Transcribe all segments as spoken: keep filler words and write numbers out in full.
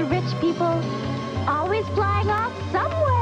to rich people, always flying off somewhere.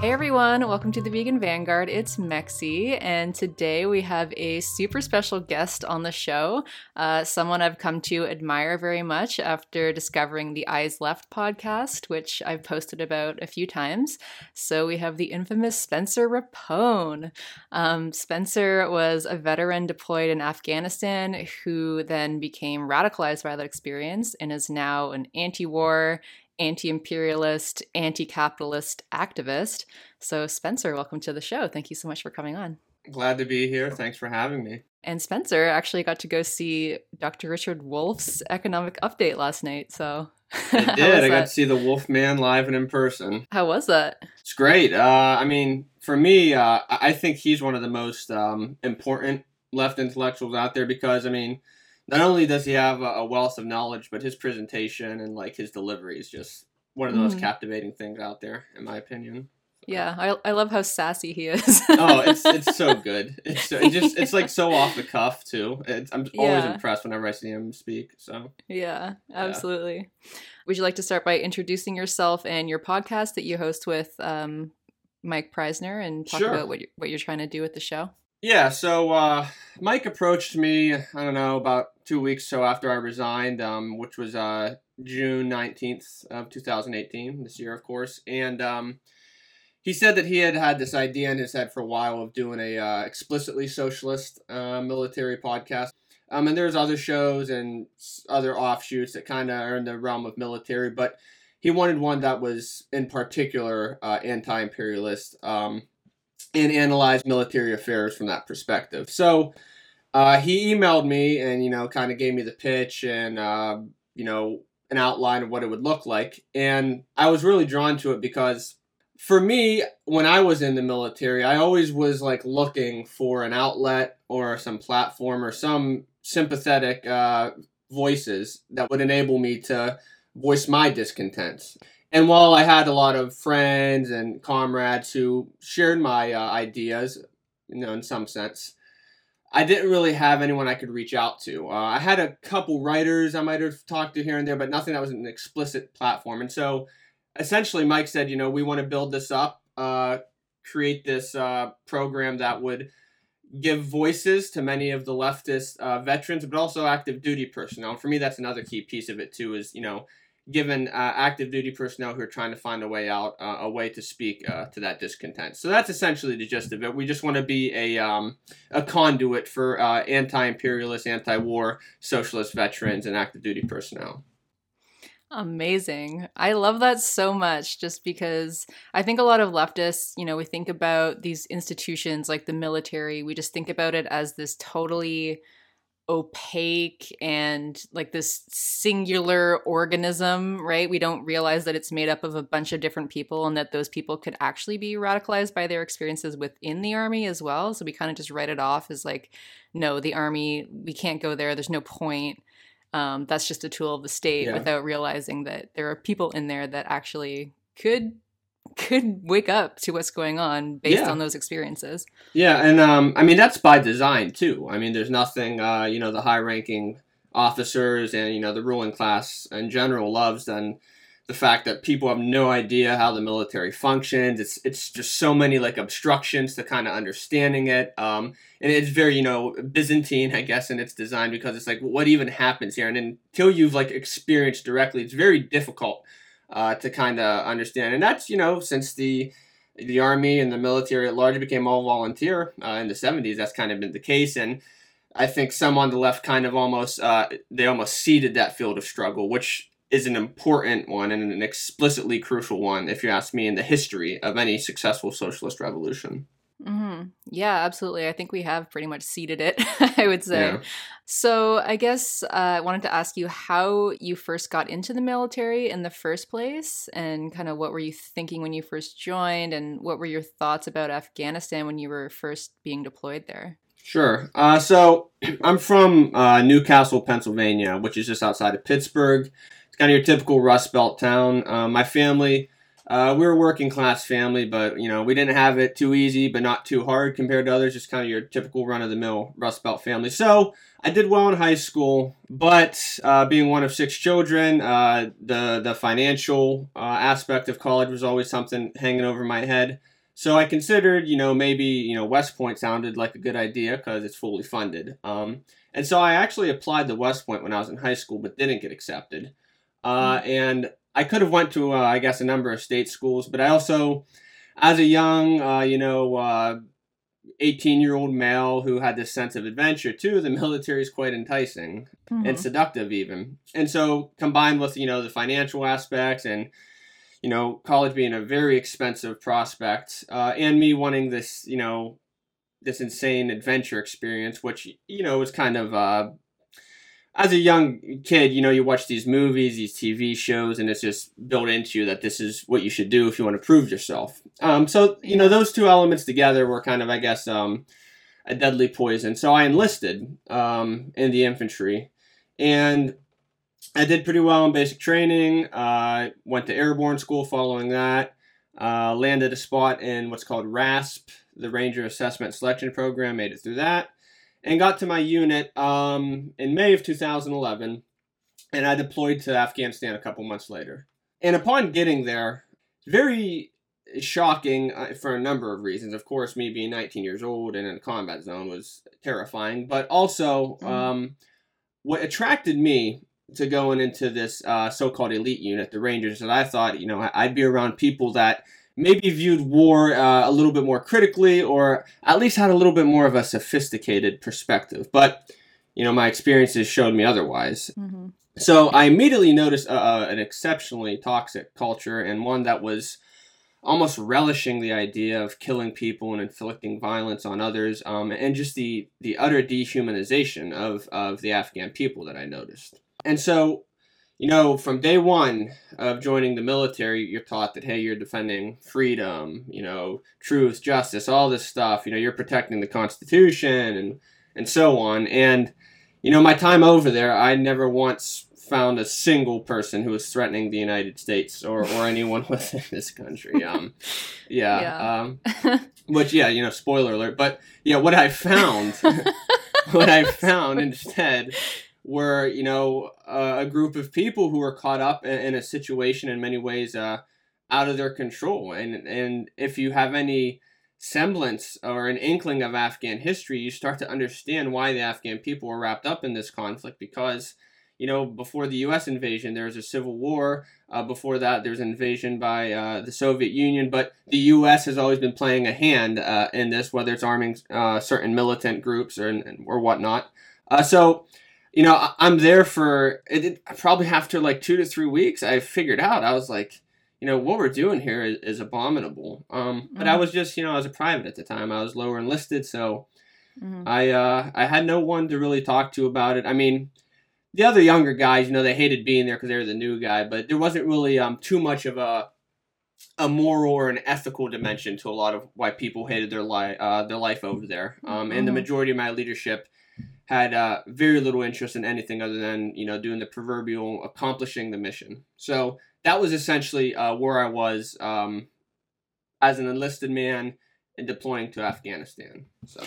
Hey everyone, welcome to the Vegan Vanguard. It's Mexi, and today we have a super special guest on the show, uh, someone I've come to admire very much after discovering the Eyes Left podcast, which I've posted about a few times. So we have the infamous Spencer Rapone. Um, Spencer was a veteran deployed in Afghanistan who then became radicalized by that experience and is now an anti-war, anti-imperialist, anti-capitalist activist. So Spencer, welcome to the show. Thank you so much for coming on. Glad to be here. Thanks for having me. And Spencer actually got to go see Doctor Richard Wolff's economic update last night. So I did. I got to see the Wolff man live and in person. How was that? It's great. Uh, I mean, for me, uh, I think he's one of the most um, important left intellectuals out there because, I mean, not only does he have a wealth of knowledge, but his presentation and like his delivery is just one of the mm. most captivating things out there, in my opinion. Yeah, I I love how sassy he is. Oh, it's it's so good. It's so, it just it's like so off the cuff too. It's, I'm always yeah. impressed whenever I see him speak. So yeah, absolutely. Yeah. Would you like to start by introducing yourself and your podcast that you host with um, Mike Preisner and talk sure. about what you're, what you're trying to do with the show? Yeah, so uh, Mike approached me, I don't know, about two weeks so after I resigned, um, which was uh, June nineteenth of two thousand eighteen, this year, of course. And um, he said that he had had this idea in his head for a while of doing a uh, explicitly socialist uh, military podcast. Um, and there's other shows and other offshoots that kind of are in the realm of military, but he wanted one that was in particular uh, anti-imperialist, um and analyze military affairs from that perspective. So uh, he emailed me and, you know, kind of gave me the pitch and, uh, you know, an outline of what it would look like. And I was really drawn to it because for me, when I was in the military, I always was like looking for an outlet or some platform or some sympathetic uh, voices that would enable me to voice my discontents. And while I had a lot of friends and comrades who shared my uh, ideas, you know, in some sense, I didn't really have anyone I could reach out to. Uh, I had a couple writers I might have talked to here and there, but nothing that was an explicit platform. And so essentially Mike said, you know, we want to build this up, uh, create this uh, program that would give voices to many of the leftist uh, veterans, but also active duty personnel. And for me, that's another key piece of it, too, is, you know, given uh, active duty personnel who are trying to find a way out, uh, a way to speak uh, to that discontent. So that's essentially the gist of it. We just want to be a um, a conduit for uh, anti-imperialist, anti-war, socialist veterans and active duty personnel. Amazing. I love that so much just because I think a lot of leftists, you know, we think about these institutions like the military, we just think about it as this totally opaque and like this singular organism, right? We don't realize that it's made up of a bunch of different people and that those people could actually be radicalized by their experiences within the army as well. So we kind of just write it off as like, no, the army, we can't go there. There's no point. Um, that's just a tool of the state yeah. without realizing that there are people in there that actually could could wake up to what's going on based yeah. on those experiences. Yeah, and um, I mean, that's by design, too. I mean, there's nothing, uh, you know, the high-ranking officers and, you know, the ruling class in general loves than the fact that people have no idea how the military functions. It's it's just so many, like, obstructions to kind of understanding it. Um, and it's very, you know, Byzantine, I guess, in its design because it's like, what even happens here? And until you've, like, experienced directly, it's very difficult Uh, to kind of understand. And that's, you know, since the the Army and the military at large became all volunteer uh, in the seventies, that's kind of been the case. And I think some on the left kind of almost, uh, they almost ceded that field of struggle, which is an important one and an explicitly crucial one, if you ask me, in the history of any successful socialist revolution. Mm-hmm. Yeah, absolutely. I think we have pretty much seeded it, I would say. Yeah. So I guess uh, I wanted to ask you how you first got into the military in the first place and kind of what were you thinking when you first joined and what were your thoughts about Afghanistan when you were first being deployed there? Sure. Uh, so I'm from uh, Newcastle, Pennsylvania, which is just outside of Pittsburgh. It's kind of your typical Rust Belt town. Uh, my family Uh, we were a working class family, but, you know, we didn't have it too easy, but not too hard compared to others, just kind of your typical run-of-the-mill Rust Belt family. So I did well in high school, but uh, being one of six children, uh, the, the financial uh, aspect of college was always something hanging over my head. So I considered, you know, maybe, you know, West Point sounded like a good idea because it's fully funded. Um, and so I actually applied to West Point when I was in high school, but didn't get accepted. Uh, and I could have went to, uh, I guess, a number of state schools, but I also, as a young, uh, you know, uh, eighteen-year-old male who had this sense of adventure, too, the military is quite enticing mm-hmm. and seductive even. And so combined with, you know, the financial aspects and, you know, college being a very expensive prospect uh, and me wanting this, you know, this insane adventure experience, which, you know, was kind of... Uh, As a young kid, you know, you watch these movies, these T V shows, and it's just built into you that this is what you should do if you want to prove yourself. Um, so, you know, those two elements together were kind of, I guess, um, a deadly poison. So I enlisted um, in the infantry, and I did pretty well in basic training. Uh, went to airborne school following that. Uh, landed a spot in what's called RASP, the Ranger Assessment Selection Program, made it through that. And got to my unit um, in May of two thousand eleven, and I deployed to Afghanistan a couple months later. And upon getting there, very shocking uh, for a number of reasons. Of course, me being nineteen years old and in a combat zone was terrifying. But also, mm. um, what attracted me to going into this uh, so-called elite unit, the Rangers, that I thought, you know, I'd be around people that maybe viewed war uh, a little bit more critically, or at least had a little bit more of a sophisticated perspective. But, you know, my experiences showed me otherwise. Mm-hmm. So I immediately noticed uh, an exceptionally toxic culture, and one that was almost relishing the idea of killing people and inflicting violence on others, um, and just the, the utter dehumanization of, of the Afghan people that I noticed. And so... You know, from day one of joining the military, you're taught that, hey, you're defending freedom, you know, truth, justice, all this stuff. You know, you're protecting the Constitution and, and so on. And, you know, my time over there, I never once found a single person who was threatening the United States or, or anyone within this country. Um, yeah. yeah. Um, which, yeah, you know, spoiler alert. But, yeah, what I found, what I found instead... were, you know, uh, a group of people who were caught up in, in a situation in many ways uh, out of their control. And and if you have any semblance or an inkling of Afghan history, you start to understand why the Afghan people were wrapped up in this conflict. Because, you know, before the U S invasion, there was a civil war. Uh, before that, there was an invasion by uh, the Soviet Union. But the U S has always been playing a hand uh, in this, whether it's arming uh, certain militant groups or, or whatnot. Uh, so... You know, I'm there for, it, it, I probably after like two to three weeks, I figured out, I was like, you know, what we're doing here is, is abominable. Um, mm-hmm. But I was just, you know, I was a private at the time. I was lower enlisted, so mm-hmm. I uh, I had no one to really talk to about it. I mean, the other younger guys, you know, they hated being there because they were the new guy, but there wasn't really um too much of a a moral or an ethical dimension to a lot of why people hated their, li- uh, their life over there. Um, and mm-hmm. the majority of my leadership had uh, very little interest in anything other than, you know, doing the proverbial accomplishing the mission. So that was essentially uh, where I was um, as an enlisted man and deploying to Afghanistan. So.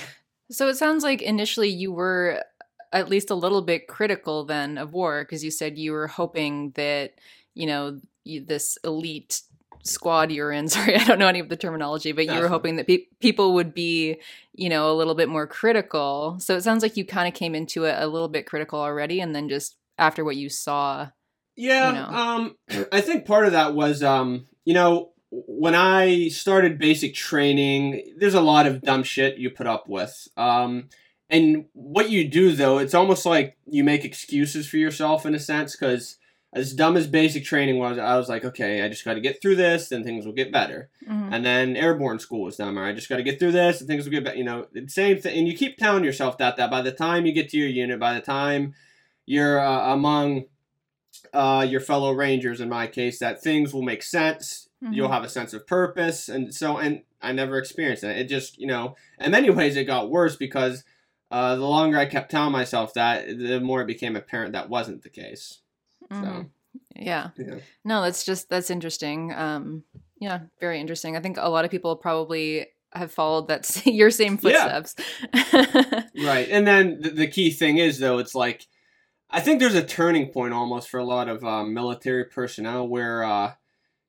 so it sounds like initially you were at least a little bit critical then of war, because you said you were hoping that, you know, you, this elite squad you're in, sorry, I don't know any of the terminology, but you That's were hoping that pe- people would be, you know, a little bit more critical. So it sounds like you kind of came into it a little bit critical already, and then just after what you saw. Yeah, you know. um, I think part of that was, um, you know, when I started basic training, there's a lot of dumb shit you put up with. Um, and what you do, though, it's almost like you make excuses for yourself in a sense, because as dumb as basic training was, I was like, okay, I just got to get through this, then things will get better. Mm-hmm. And then airborne school was dumber. I just got to get through this, and things will get better. You know, same thing. And you keep telling yourself that, that by the time you get to your unit, by the time you're uh, among uh, your fellow Rangers, in my case, that things will make sense. Mm-hmm. You'll have a sense of purpose. And so, and I never experienced it. It just, you know, in many ways it got worse, because uh, the longer I kept telling myself that, the more it became apparent that wasn't the case. So. Mm. Yeah. yeah. No, that's just, that's interesting. Um, Yeah, very interesting. I think a lot of people probably have followed that your same footsteps. Yeah. Right. And then the, the key thing is, though, it's like, I think there's a turning point almost for a lot of uh, military personnel where uh,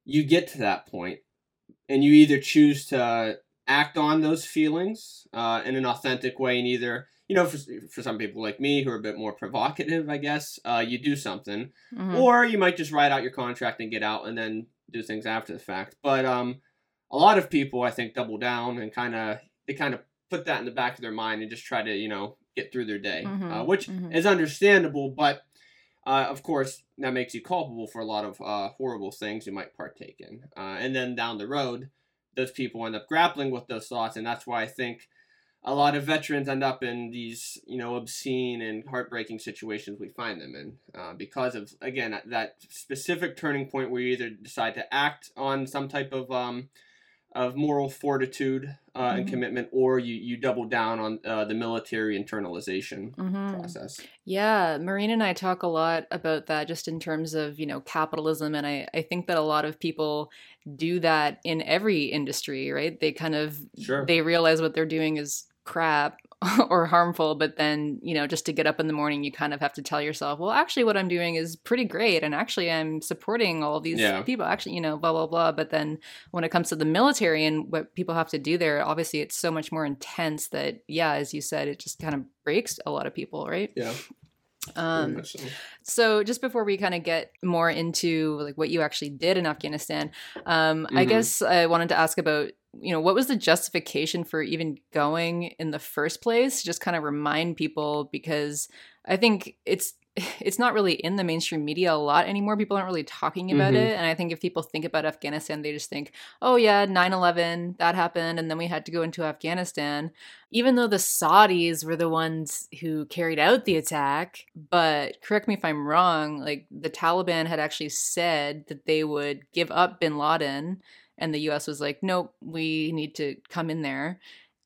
you get to that point and you either choose to act on those feelings uh, in an authentic way, and either, you know, for, for some people like me who are a bit more provocative, I guess, uh, you do something, mm-hmm. or you might just write out your contract and get out and then do things after the fact. But um, a lot of people, I think, double down and kind of, they kind of put that in the back of their mind and just try to, you know, get through their day, mm-hmm. uh, which mm-hmm. is understandable. But uh, of course, that makes you culpable for a lot of uh, horrible things you might partake in. Uh, and then down the road, those people end up grappling with those thoughts. And that's why I think a lot of veterans end up in these, you know, obscene and heartbreaking situations we find them in, uh, because of, again, that specific turning point where you either decide to act on some type of um, of moral fortitude uh, mm-hmm. and commitment, or you, you double down on uh, the military internalization mm-hmm. process. Yeah. Marina and I talk a lot about that just in terms of, you know, capitalism. And I, I think that a lot of people do that in every industry, right? They kind of, sure. they realize what they're doing is crap or harmful, but then, you know, just to get up in the morning, you kind of have to tell yourself, well, actually what I'm doing is pretty great. And actually I'm supporting all of these yeah. people, actually, you know, blah, blah, blah. But then when it comes to the military and what people have to do there, obviously it's so much more intense that, yeah, as you said, it just kind of breaks a lot of people, right? Yeah. Um, so. so just before we kind of get more into like what you actually did in Afghanistan, um, mm-hmm. I guess I wanted to ask about, you know, what was the justification for even going in the first place? Just kind of remind people, because I think it's, it's not really in the mainstream media a lot anymore. People aren't really talking about mm-hmm. it. And I think if people think about Afghanistan, they just think, oh yeah, nine eleven, that happened. And then we had to go into Afghanistan, even though the Saudis were the ones who carried out the attack. But correct me if I'm wrong, like the Taliban had actually said that they would give up bin Laden. And the U S was like, nope, we need to come in there.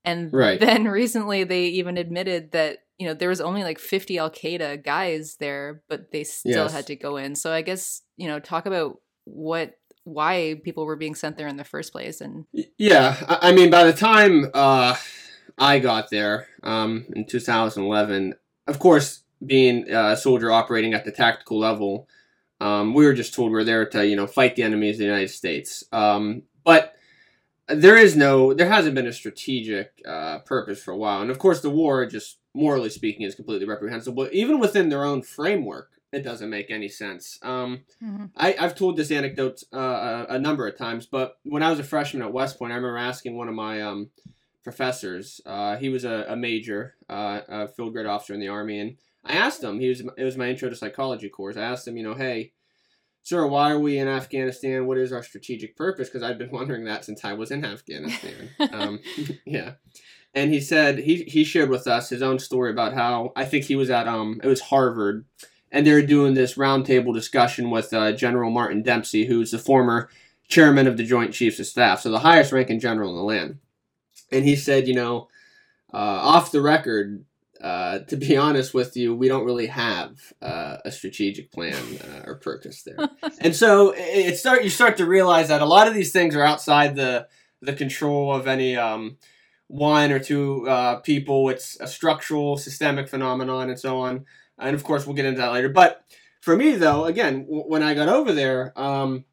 And right. then recently they even admitted that, you know, there was only like fifty Al-Qaeda guys there, but they still yes. had to go in. So I guess, you know, talk about what, why people were being sent there in the first place. And yeah, I mean, by the time uh, I got there um, in two thousand eleven, of course, being a soldier operating at the tactical level, Um, we were just told we're there to, you know, fight the enemies of the United States. Um, but there is no, there hasn't been a strategic uh, purpose for a while. And of course, the war, just morally speaking, is completely reprehensible. But even within their own framework, it doesn't make any sense. Um, mm-hmm. I, I've told this anecdote uh, a, a number of times, but when I was a freshman at West Point, I remember asking one of my um, professors. Uh, he was a, a major, uh, a field grade officer in the Army, and I asked him, he was, it was my intro to psychology course. I asked him, you know, hey, sir, why are we in Afghanistan? What is our strategic purpose? Because I've been wondering that since I was in Afghanistan. um, yeah. And he said, he, he shared with us his own story about how, I think he was at, um, it was Harvard, and they were doing this roundtable discussion with uh, General Martin Dempsey, who's the former chairman of the Joint Chiefs of Staff, so the highest ranking general in the land. And he said, you know, uh, off the record, Uh, to be honest with you, we don't really have uh, a strategic plan uh, or purpose there. And so it start you start to realize that a lot of these things are outside the the control of any um, one or two uh, people. It's a structural, systemic phenomenon and so on. And of course, we'll get into that later. But for me, though, again, w- when I got over there, um,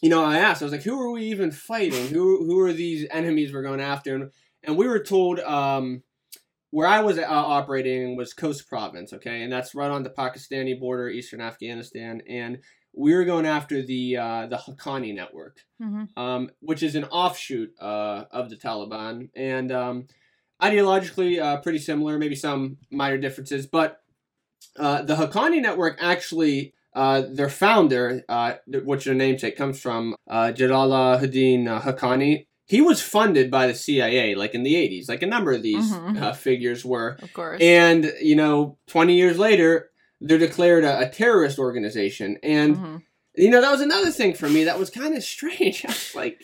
you know, I asked, I was like, who are we even fighting? Who, who are these enemies we're going after? And, and we were told... Um, Where I was uh, operating was Khost Province, okay? And that's right on the Pakistani border, eastern Afghanistan. And we were going after the uh, the Haqqani Network, mm-hmm. um, which is an offshoot uh, of the Taliban. And um, ideologically, uh, pretty similar, maybe some minor differences. But uh, the Haqqani Network actually, uh, their founder, uh, which their namesake comes from, uh, Jalaluddin Haqqani. He was funded by the C I A, like in the eighties, like a number of these mm-hmm. uh, figures were. Of course. And, you know, twenty years later, they're declared a, a terrorist organization. And, mm-hmm. you know, that was another thing for me that was kind of strange. I was like,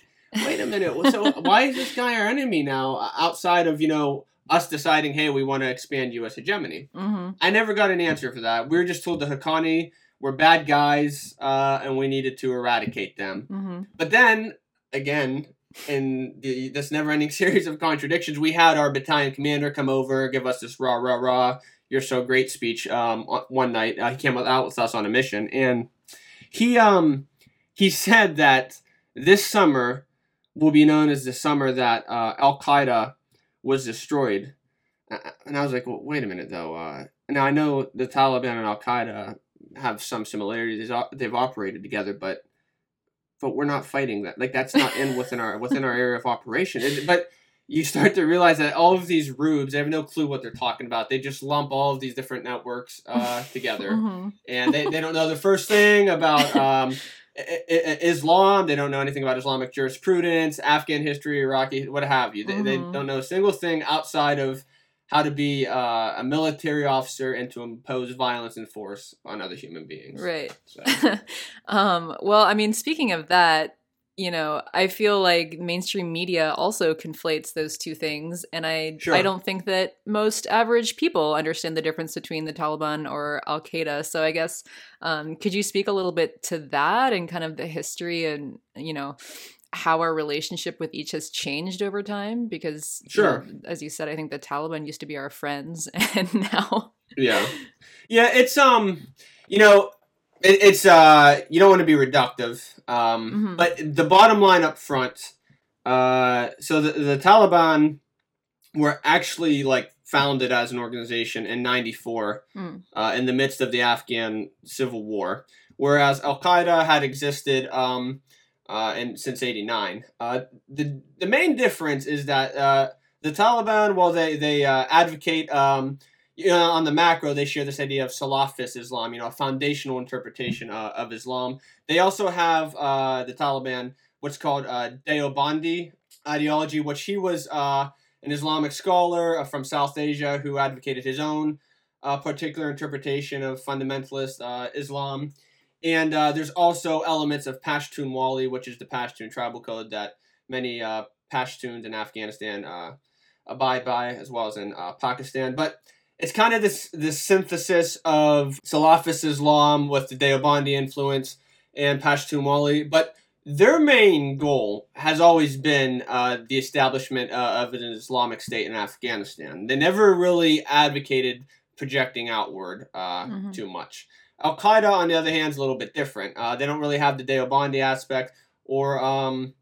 wait a minute. So why is this guy our enemy now, outside of, you know, us deciding, hey, we want to expand U S hegemony? Mm-hmm. I never got an answer for that. We were just told the Haqqani were bad guys uh, and we needed to eradicate them. Mm-hmm. But then... again, in the, this never-ending series of contradictions, we had our battalion commander come over, give us this rah, rah, rah, you're so great speech um, one night. Uh, he came out with us on a mission, and he um he said that this summer will be known as the summer that uh, Al-Qaeda was destroyed. And I was like, well, wait a minute, though. Uh, now, I know the Taliban and Al-Qaeda have some similarities. They've operated together, but but we're not fighting that. Like, that's not in within our within our area of operation. It, but you start to realize that all of these rubes, they have no clue what they're talking about. They just lump all of these different networks uh, together. Mm-hmm. And they, they don't know the first thing about um, I- I- Islam. They don't know anything about Islamic jurisprudence, Afghan history, Iraqi, what have you. They, mm-hmm. they don't know a single thing outside of how to be uh, a military officer and to impose violence and force on other human beings. Right. So. um, well, I mean, speaking of that, you know, I feel like mainstream media also conflates those two things. And I sure. I don't think that most average people understand the difference between the Taliban or Al-Qaeda. So I guess, um, could you speak a little bit to that and kind of the history and, you know, how our relationship with each has changed over time? Because sure. you know, as you said, I think the Taliban used to be our friends and now. Yeah. Yeah. It's, um, you know, it, it's, uh, you don't want to be reductive. Um, mm-hmm. but the bottom line up front, uh, so the, the Taliban were actually like founded as an organization in ninety-four, mm. uh, in the midst of the Afghan civil war. Whereas Al-Qaeda had existed, um, Uh, and since eighty-nine, uh, the the main difference is that uh, the Taliban, while they they uh, advocate, um, you know, on the macro, they share this idea of Salafist Islam, you know, a foundational interpretation uh, of Islam. They also have uh, the Taliban what's called uh, Deobandi ideology, which he was uh, an Islamic scholar from South Asia who advocated his own uh, particular interpretation of fundamentalist uh, Islam. And uh, there's also elements of Pashtunwali, which is the Pashtun tribal code that many uh, Pashtuns in Afghanistan uh, abide by, as well as in uh, Pakistan. But it's kind of this this synthesis of Salafist Islam with the Deobandi influence and Pashtunwali. But their main goal has always been uh, the establishment uh, of an Islamic state in Afghanistan. They never really advocated projecting outward uh, mm-hmm. too much. Al-Qaeda, on the other hand, is a little bit different. Uh, they don't really have the Deobandi aspect or um,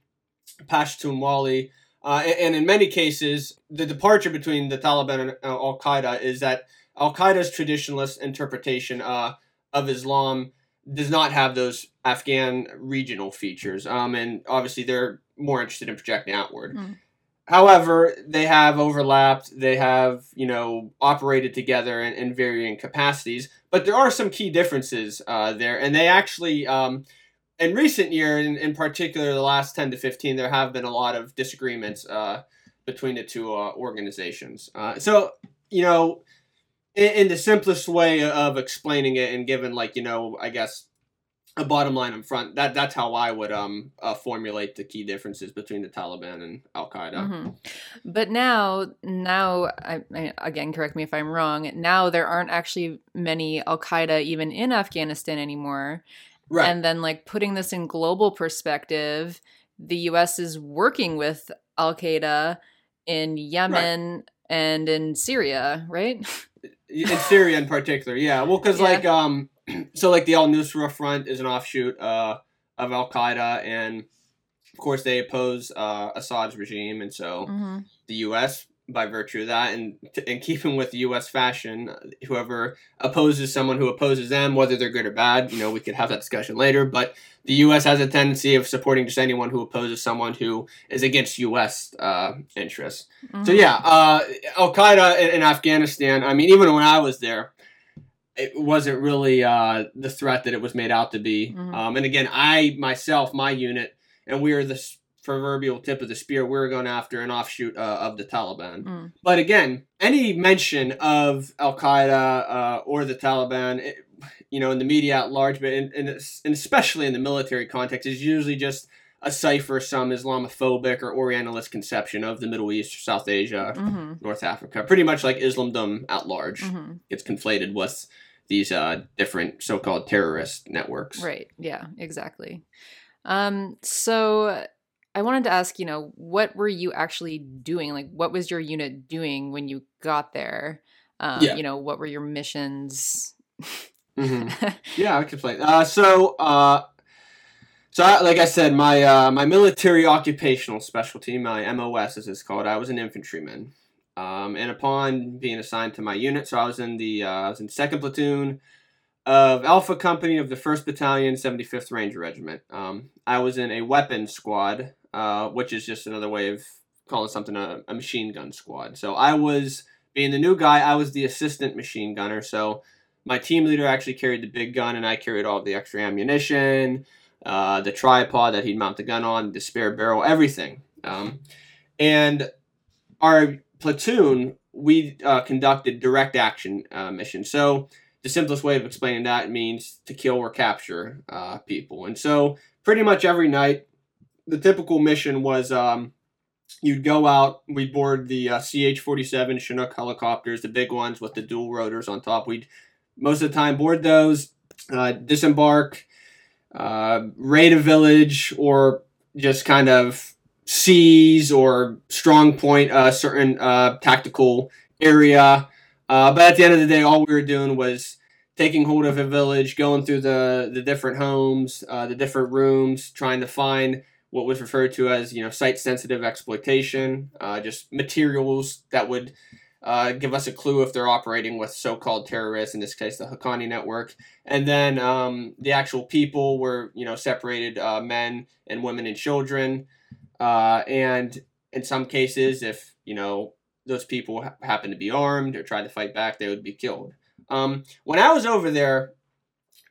Pashtunwali. Uh, and, and in many cases, the departure between the Taliban and uh, Al-Qaeda is that Al-Qaeda's traditionalist interpretation uh, of Islam does not have those Afghan regional features. Um, and obviously, they're more interested in projecting outward. Mm. However, they have overlapped, they have, you know, operated together in, in varying capacities, but there are some key differences uh, there, and they actually, um, in recent years, in, in particular the last ten to fifteen, there have been a lot of disagreements uh, between the two uh, organizations. Uh, so, you know, in, in the simplest way of explaining it and given, like, you know, I guess, a bottom line in front, that that's how I would um uh, formulate the key differences between the Taliban and Al-Qaeda. Mm-hmm. But now, now I, I, again, correct me if I'm wrong, now there aren't actually many Al-Qaeda even in Afghanistan anymore. Right. And then, like, putting this in global perspective, the U S is working with Al-Qaeda in Yemen right. and in Syria, right? In Syria in particular, yeah. Well, because, yeah. like... um. So, like, the al-Nusra Front is an offshoot uh, of Al-Qaeda, and, of course, they oppose uh, Assad's regime, and so mm-hmm. the U S, by virtue of that, and to, in keeping with the U S fashion, whoever opposes someone who opposes them, whether they're good or bad, you know, we could have that discussion later, but the U S has a tendency of supporting just anyone who opposes someone who is against U S uh, interests. Mm-hmm. So, yeah, uh, Al-Qaeda in, in Afghanistan, I mean, even when I was there, it wasn't really uh, the threat that it was made out to be. Mm-hmm. Um, and again, I, myself, my unit, and we were the proverbial tip of the spear. We were going after an offshoot uh, of the Taliban. Mm. But again, any mention of Al-Qaeda uh, or the Taliban, it, you know, in the media at large, but in, in, and especially in the military context, is usually just a cipher, some Islamophobic or Orientalist conception of the Middle East or South Asia, mm-hmm. North Africa. Pretty much like Islamdom at large. Mm-hmm. It's conflated with these uh, different so-called terrorist networks. Right. Yeah, exactly. Um, so I wanted to ask, you know, what were you actually doing? Like, what was your unit doing when you got there? Um, yeah. You know, what were your missions? Mm-hmm. Yeah, I could play. Uh, so, uh, so I, like I said, my uh, my military occupational specialty, my M O S as it's called, I was an infantryman. Um, and upon being assigned to my unit, so I was in the uh, I was in second Platoon of Alpha Company of the first Battalion, seventy-fifth Ranger Regiment. Um, I was in a weapons squad, uh, which is just another way of calling something a, a machine gun squad. So I was, being the new guy, I was the assistant machine gunner. So my team leader actually carried the big gun, and I carried all the extra ammunition, uh, the tripod that he'd mount the gun on, the spare barrel, everything. Um, and our platoon, we uh, conducted direct action uh, missions. So the simplest way of explaining that means to kill or capture uh, people. And so pretty much every night, the typical mission was um, you'd go out, we'd board the uh, C H forty-seven Chinook helicopters, the big ones with the dual rotors on top. We'd most of the time board those, uh, disembark, uh, raid a village, or just kind of seize or strong point a certain uh, tactical area. Uh, but at the end of the day, all we were doing was taking hold of a village, going through the, the different homes, uh, the different rooms, trying to find what was referred to as, you know, site-sensitive exploitation, uh, just materials that would uh, give us a clue if they're operating with so-called terrorists, in this case, the Haqqani Network. And then um, the actual people were, you know, separated uh, men and women and children. Uh, and in some cases, if, you know, those people ha- happen to be armed or try to fight back, they would be killed. Um, when I was over there,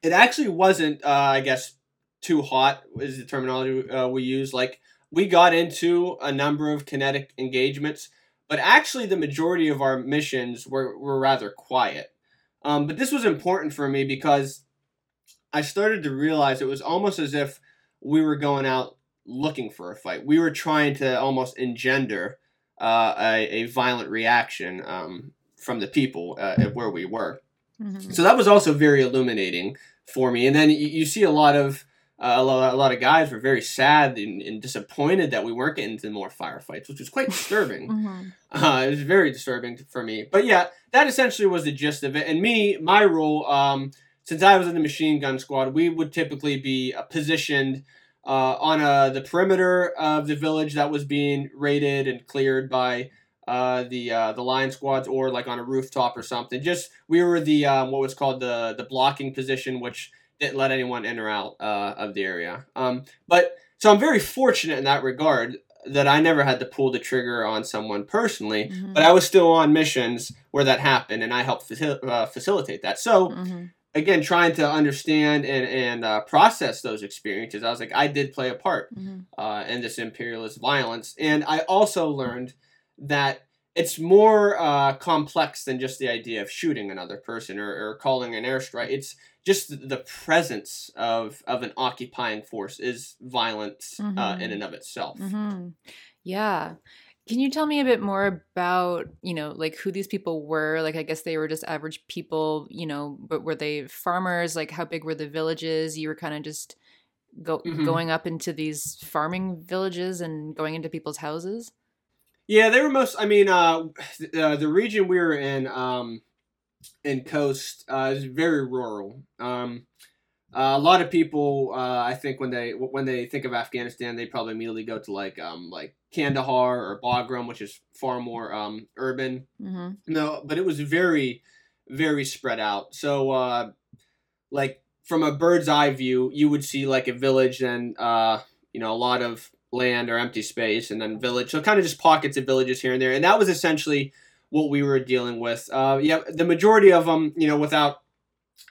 it actually wasn't, uh, I guess, too hot is the terminology uh, we use. Like, we got into a number of kinetic engagements, but actually the majority of our missions were, were rather quiet. Um, but this was important for me because I started to realize it was almost as if we were going out looking for a fight. We were trying to almost engender uh, a, a violent reaction um, from the people uh, at where we were. Mm-hmm. So that was also very illuminating for me. And then you, you see a lot of uh, a, lot, a lot of guys were very sad and, and disappointed that we weren't getting into more firefights, which was quite disturbing. Mm-hmm. Uh, it was very disturbing for me. But yeah, that essentially was the gist of it. And me, my role, um, since I was in the machine gun squad, we would typically be uh, positioned Uh, on uh, the perimeter of the village that was being raided and cleared by uh, the uh, the line squads, or like on a rooftop or something. Just we were the um, what was called the the blocking position, which didn't let anyone in or out uh, of the area. Um, but so I'm very fortunate in that regard that I never had to pull the trigger on someone personally, mm-hmm. but I was still on missions where that happened, and I helped facil- uh, facilitate that. So. Mm-hmm. Again, trying to understand and, and uh, process those experiences, I was like, I did play a part mm-hmm. uh, in this imperialist violence. And I also learned that it's more uh, complex than just the idea of shooting another person or, or calling an airstrike. It's just the presence of, of an occupying force is violence mm-hmm. uh, in and of itself. Mm-hmm. Yeah. Can you tell me a bit more about, you know, like who these people were? Like, I guess they were just average people, you know, but were they farmers? Like, how big were the villages? You were kind of just go- mm-hmm. going up into these farming villages and going into people's houses? Yeah, they were most, I mean, uh, uh, the region we were in, um, in Khost, uh, is very rural. Um, Uh, a lot of people, uh, I think, when they when they think of Afghanistan, they probably immediately go to like um, like Kandahar or Bagram, which is far more um, urban. Mm-hmm. No, but it was very, very spread out. So, uh, like from a bird's eye view, you would see like a village and uh, you know a lot of land or empty space, and then village. So kind of just pockets of villages here and there, and that was essentially what we were dealing with. Uh, yeah, the majority of them, you know, without.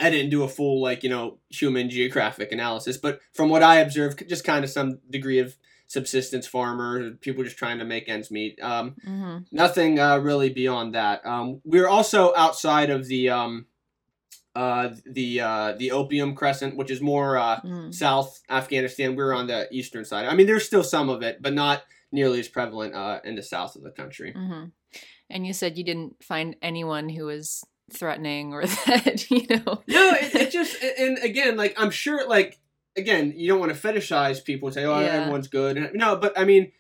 I didn't do a full, like, you know, human geographic analysis, but from what I observed, just kind of some degree of subsistence farmer, people just trying to make ends meet. Um, mm-hmm. Nothing uh, really beyond that. Um, we were also outside of the um, uh, the uh, the Opium Crescent, which is more uh, mm. South Afghanistan. We were on the eastern side. I mean, there's still some of it, but not nearly as prevalent uh, in the south of the country. Mm-hmm. And you said you didn't find anyone who was threatening or that, you know. No, it, it just, and again, like, I'm sure, like, again, you don't want to fetishize people and say, oh, yeah. everyone's good. No, but I mean,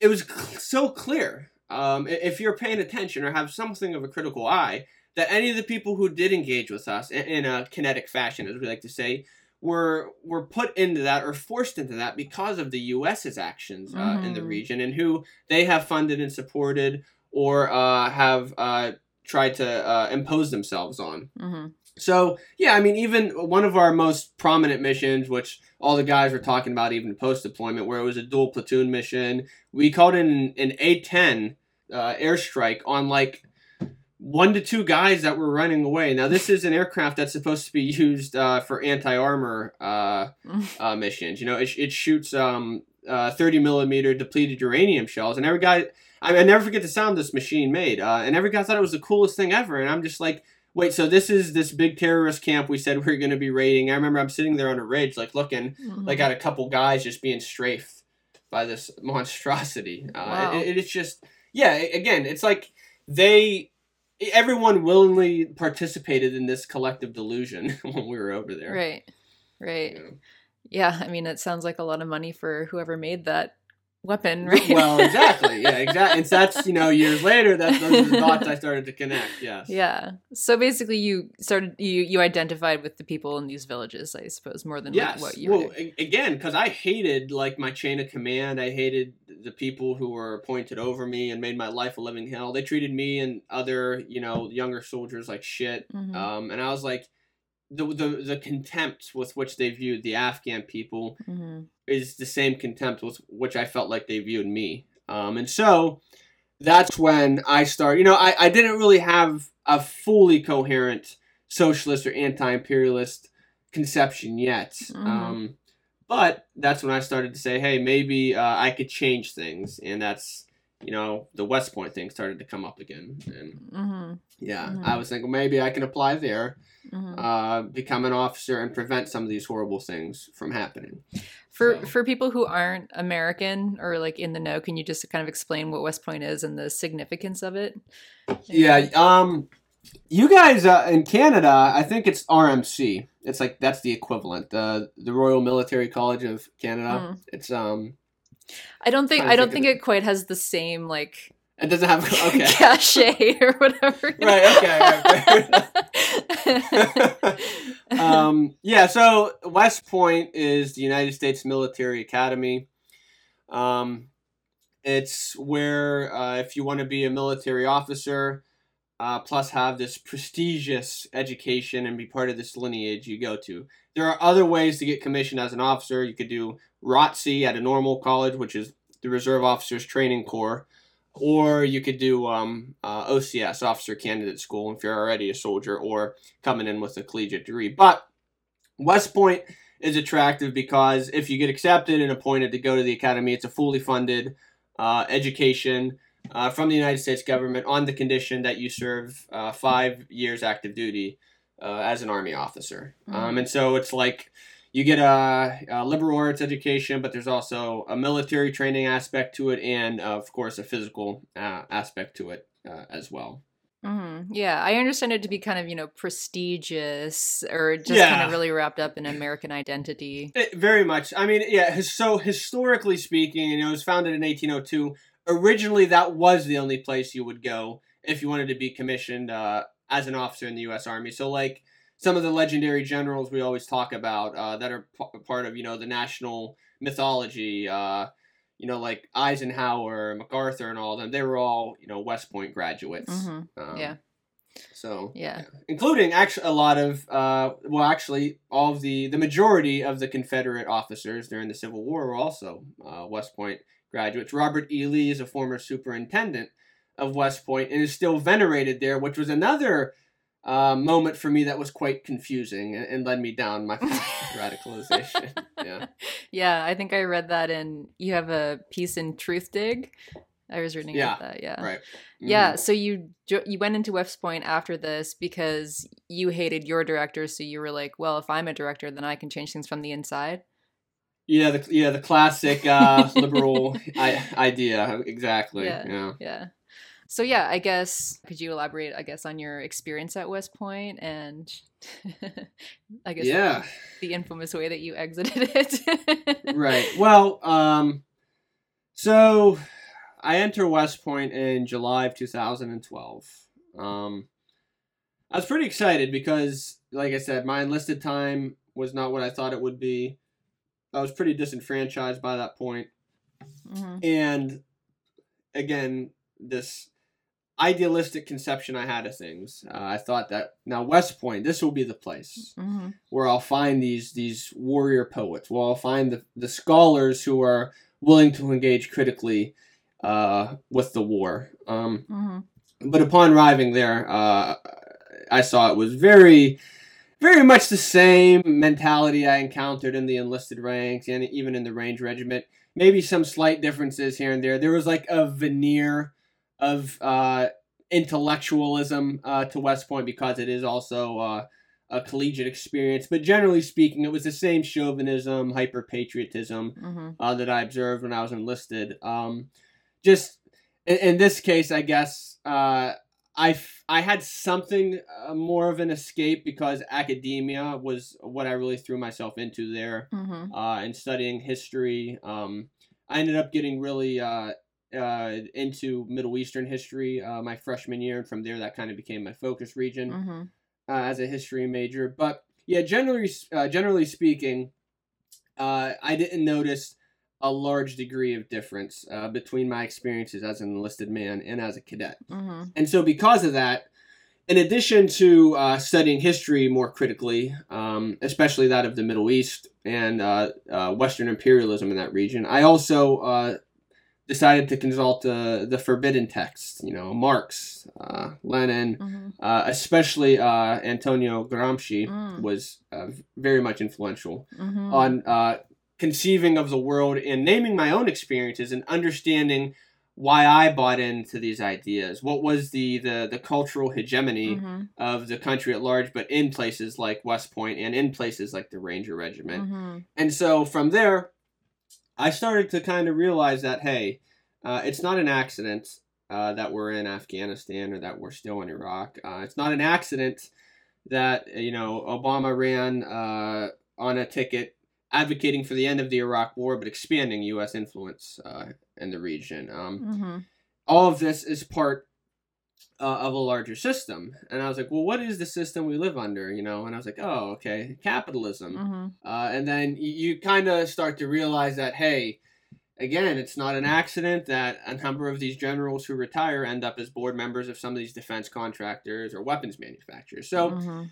it was cl- so clear, um, if you're paying attention or have something of a critical eye, that any of the people who did engage with us in, in a kinetic fashion, as we like to say, were were put into that or forced into that because of the U S's actions uh, mm-hmm. in the region, and who they have funded and supported or uh, have uh, tried to uh, impose themselves on. Mm-hmm. So, yeah, I mean, even one of our most prominent missions, which all the guys were talking about even post-deployment, where it was a dual platoon mission, we called in an A ten uh, airstrike on, like, one to two guys that were running away. Now, this is an aircraft that's supposed to be used uh, for anti-armor uh, uh, missions. You know, it, it shoots um, uh, thirty millimeter depleted uranium shells, and every guy... I mean, I never forget the sound this machine made, uh, and every guy thought it was the coolest thing ever, and I'm just like... Wait, so this is this big terrorist camp we said we were going to be raiding. I remember I'm sitting there on a ridge, like, looking, mm-hmm. like, at a couple guys just being strafed by this monstrosity. Uh, wow. it, it, it's just, yeah, again, it's like they, everyone willingly participated in this collective delusion when we were over there. Right, right. You know? Yeah, I mean, it sounds like a lot of money for whoever made that weapon, right? Well, exactly. Yeah, exactly. And so that's, you know, years later, that's those are the dots I started to connect. Yes. Yeah. So basically you started, you, you identified with the people in these villages, I suppose, more than yes. what you well, were doing. Again, because I hated, like, my chain of command. I hated the people who were appointed over me and made my life a living hell. They treated me and other, you know, younger soldiers like shit. Mm-hmm. Um, and I was like, The, the the contempt with which they viewed the Afghan people mm-hmm. is the same contempt with which I felt like they viewed me. Um, and so that's when I started, you know, I, I didn't really have a fully coherent socialist or anti-imperialist conception yet. Mm-hmm. Um, but that's when I started to say, hey, maybe uh, I could change things. And that's, you know, the West Point thing started to come up again. And mm-hmm. yeah, mm-hmm. I was thinking, well, maybe I can apply there. Mm-hmm. Uh, become an officer and prevent some of these horrible things from happening. For so. for people who aren't American or, like, in the know, can you just kind of explain what West Point is and the significance of it? Yeah, um, you guys uh, in Canada, I think it's R M C. It's like that's the equivalent, uh, the Royal Military College of Canada. Mm. It's um, I don't think I don't think, think it quite has the same, like. It doesn't have okay cachet or whatever. Right. Okay. Right, um, yeah. So West Point is the United States Military Academy. Um, it's where uh, if you want to be a military officer, uh, plus have this prestigious education and be part of this lineage, you go to. There are other ways to get commissioned as an officer. You could do R O T C at a normal college, which is the Reserve Officers Training Corps. Or you could do um, uh, O C S, Officer Candidate School, if you're already a soldier, or coming in with a collegiate degree. But West Point is attractive because if you get accepted and appointed to go to the academy, it's a fully funded uh, education uh, from the United States government on the condition that you serve uh, five years active duty uh, as an Army officer. Mm-hmm. Um, and so it's like... You get a, a liberal arts education, but there's also a military training aspect to it and, of course, a physical uh, aspect to it uh, as well. Mm-hmm. Yeah, I understand it to be kind of, you know, prestigious or just yeah. kind of really wrapped up in American identity. It, very much. I mean, yeah, so historically speaking, you know, it was founded in eighteen oh two. Originally, that was the only place you would go if you wanted to be commissioned uh, as an officer in the U S Army. So, like... Some of the legendary generals we always talk about uh, that are p- part of, you know, the national mythology, uh, you know, like Eisenhower, MacArthur and all of them, they were all, you know, West Point graduates. Mm-hmm. Um, yeah. So, yeah. yeah. Including actually a lot of, uh, well, actually all of the, the majority of the Confederate officers during the Civil War were also uh, West Point graduates. Robert E. Lee is a former superintendent of West Point and is still venerated there, which was another Uh, moment for me that was quite confusing and, and led me down my radicalization. Yeah, yeah. I think I read that in you have a piece in Truth Dig. I was reading yeah, about that. Yeah, right. Mm-hmm. Yeah. So you you went into West Point after this because you hated your director, so you were like, "Well, if I'm a director, then I can change things from the inside." Yeah, the yeah the classic uh, liberal I- idea. Exactly. Yeah. Yeah. yeah. So yeah, I guess, could you elaborate, I guess, on your experience at West Point and I guess yeah. the infamous way that you exited it? Right. Well, um, so I entered West Point in July of two thousand twelve. Um, I was pretty excited because, like I said, my enlisted time was not what I thought it would be. I was pretty disenfranchised by that point. Mm-hmm. And again, this idealistic conception I had of things. Uh, I thought that now West Point, this will be the place mm-hmm. where I'll find these these warrior poets, where I'll find the, the scholars who are willing to engage critically uh, with the war. Um, mm-hmm. But upon arriving there, uh, I saw it was very, very much the same mentality I encountered in the enlisted ranks and even in the Ranger Regiment. Maybe some slight differences here and there. There was like a veneer of uh, intellectualism uh, to West Point because it is also uh, a collegiate experience. But generally speaking, it was the same chauvinism, hyper-patriotism mm-hmm. uh, that I observed when I was enlisted. Um, just in, in this case, I guess, uh, I, f- I had something uh, more of an escape because academia was what I really threw myself into there mm-hmm. uh, and studying history. Um, I ended up getting really uh, uh, into Middle Eastern history uh, my freshman year. And from there, that kind of became my focus region mm-hmm. uh, as a history major. But yeah, generally, uh, generally speaking, uh, I didn't notice a large degree of difference uh, between my experiences as an enlisted man and as a cadet. Mm-hmm. And so because of that, in addition to uh, studying history more critically, um, especially that of the Middle East and uh, uh, Western imperialism in that region, I also uh, decided to consult uh, the forbidden texts, you know, Marx, uh, Lenin, mm-hmm. uh, especially uh, Antonio Gramsci mm. was uh, very much influential mm-hmm. on uh conceiving of the world and naming my own experiences and understanding why I bought into these ideas. What was the the, the cultural hegemony mm-hmm. of the country at large, but in places like West Point and in places like the Ranger Regiment. Mm-hmm. And so from there, I started to kind of realize that, hey, uh, it's not an accident uh, that we're in Afghanistan or that we're still in Iraq. Uh, it's not an accident that, you know, Obama ran uh, on a ticket advocating for the end of the Iraq War, but expanding U S influence uh, in the region. Um, mm-hmm. All of this is part uh, of a larger system. And I was like, well, what is the system we live under? You know, and I was like, oh, okay, capitalism. Mm-hmm. Uh, and then you kind of start to realize that, hey, again, it's not an accident that a number of these generals who retire end up as board members of some of these defense contractors or weapons manufacturers. So mm-hmm.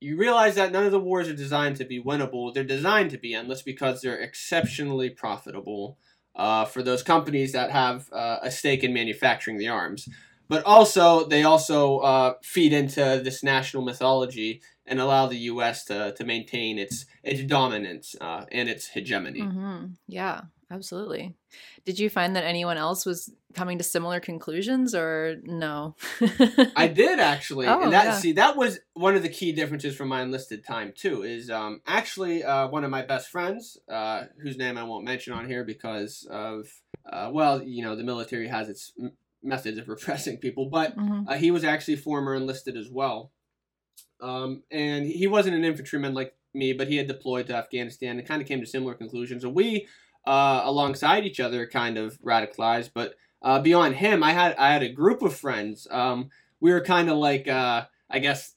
you realize that none of the wars are designed to be winnable. They're designed to be endless because they're exceptionally profitable uh, for those companies that have uh, a stake in manufacturing the arms. But also, they also uh, feed into this national mythology and allow the U S to, to maintain its its dominance uh, and its hegemony. Mm-hmm. Yeah, absolutely. Did you find that anyone else was coming to similar conclusions or no? I did actually. Oh, and that, yeah. See, that was one of the key differences from my enlisted time too, is um, actually uh, one of my best friends, uh, whose name I won't mention on here because of, uh, well, you know, the military has its m- methods of repressing people, but mm-hmm. uh, he was actually former enlisted as well. Um, and he wasn't an infantryman like me, but he had deployed to Afghanistan and kind of came to similar conclusions. And we, uh, alongside each other, kind of radicalized. But uh, beyond him, I had I had a group of friends. Um, we were kind of like, uh, I guess,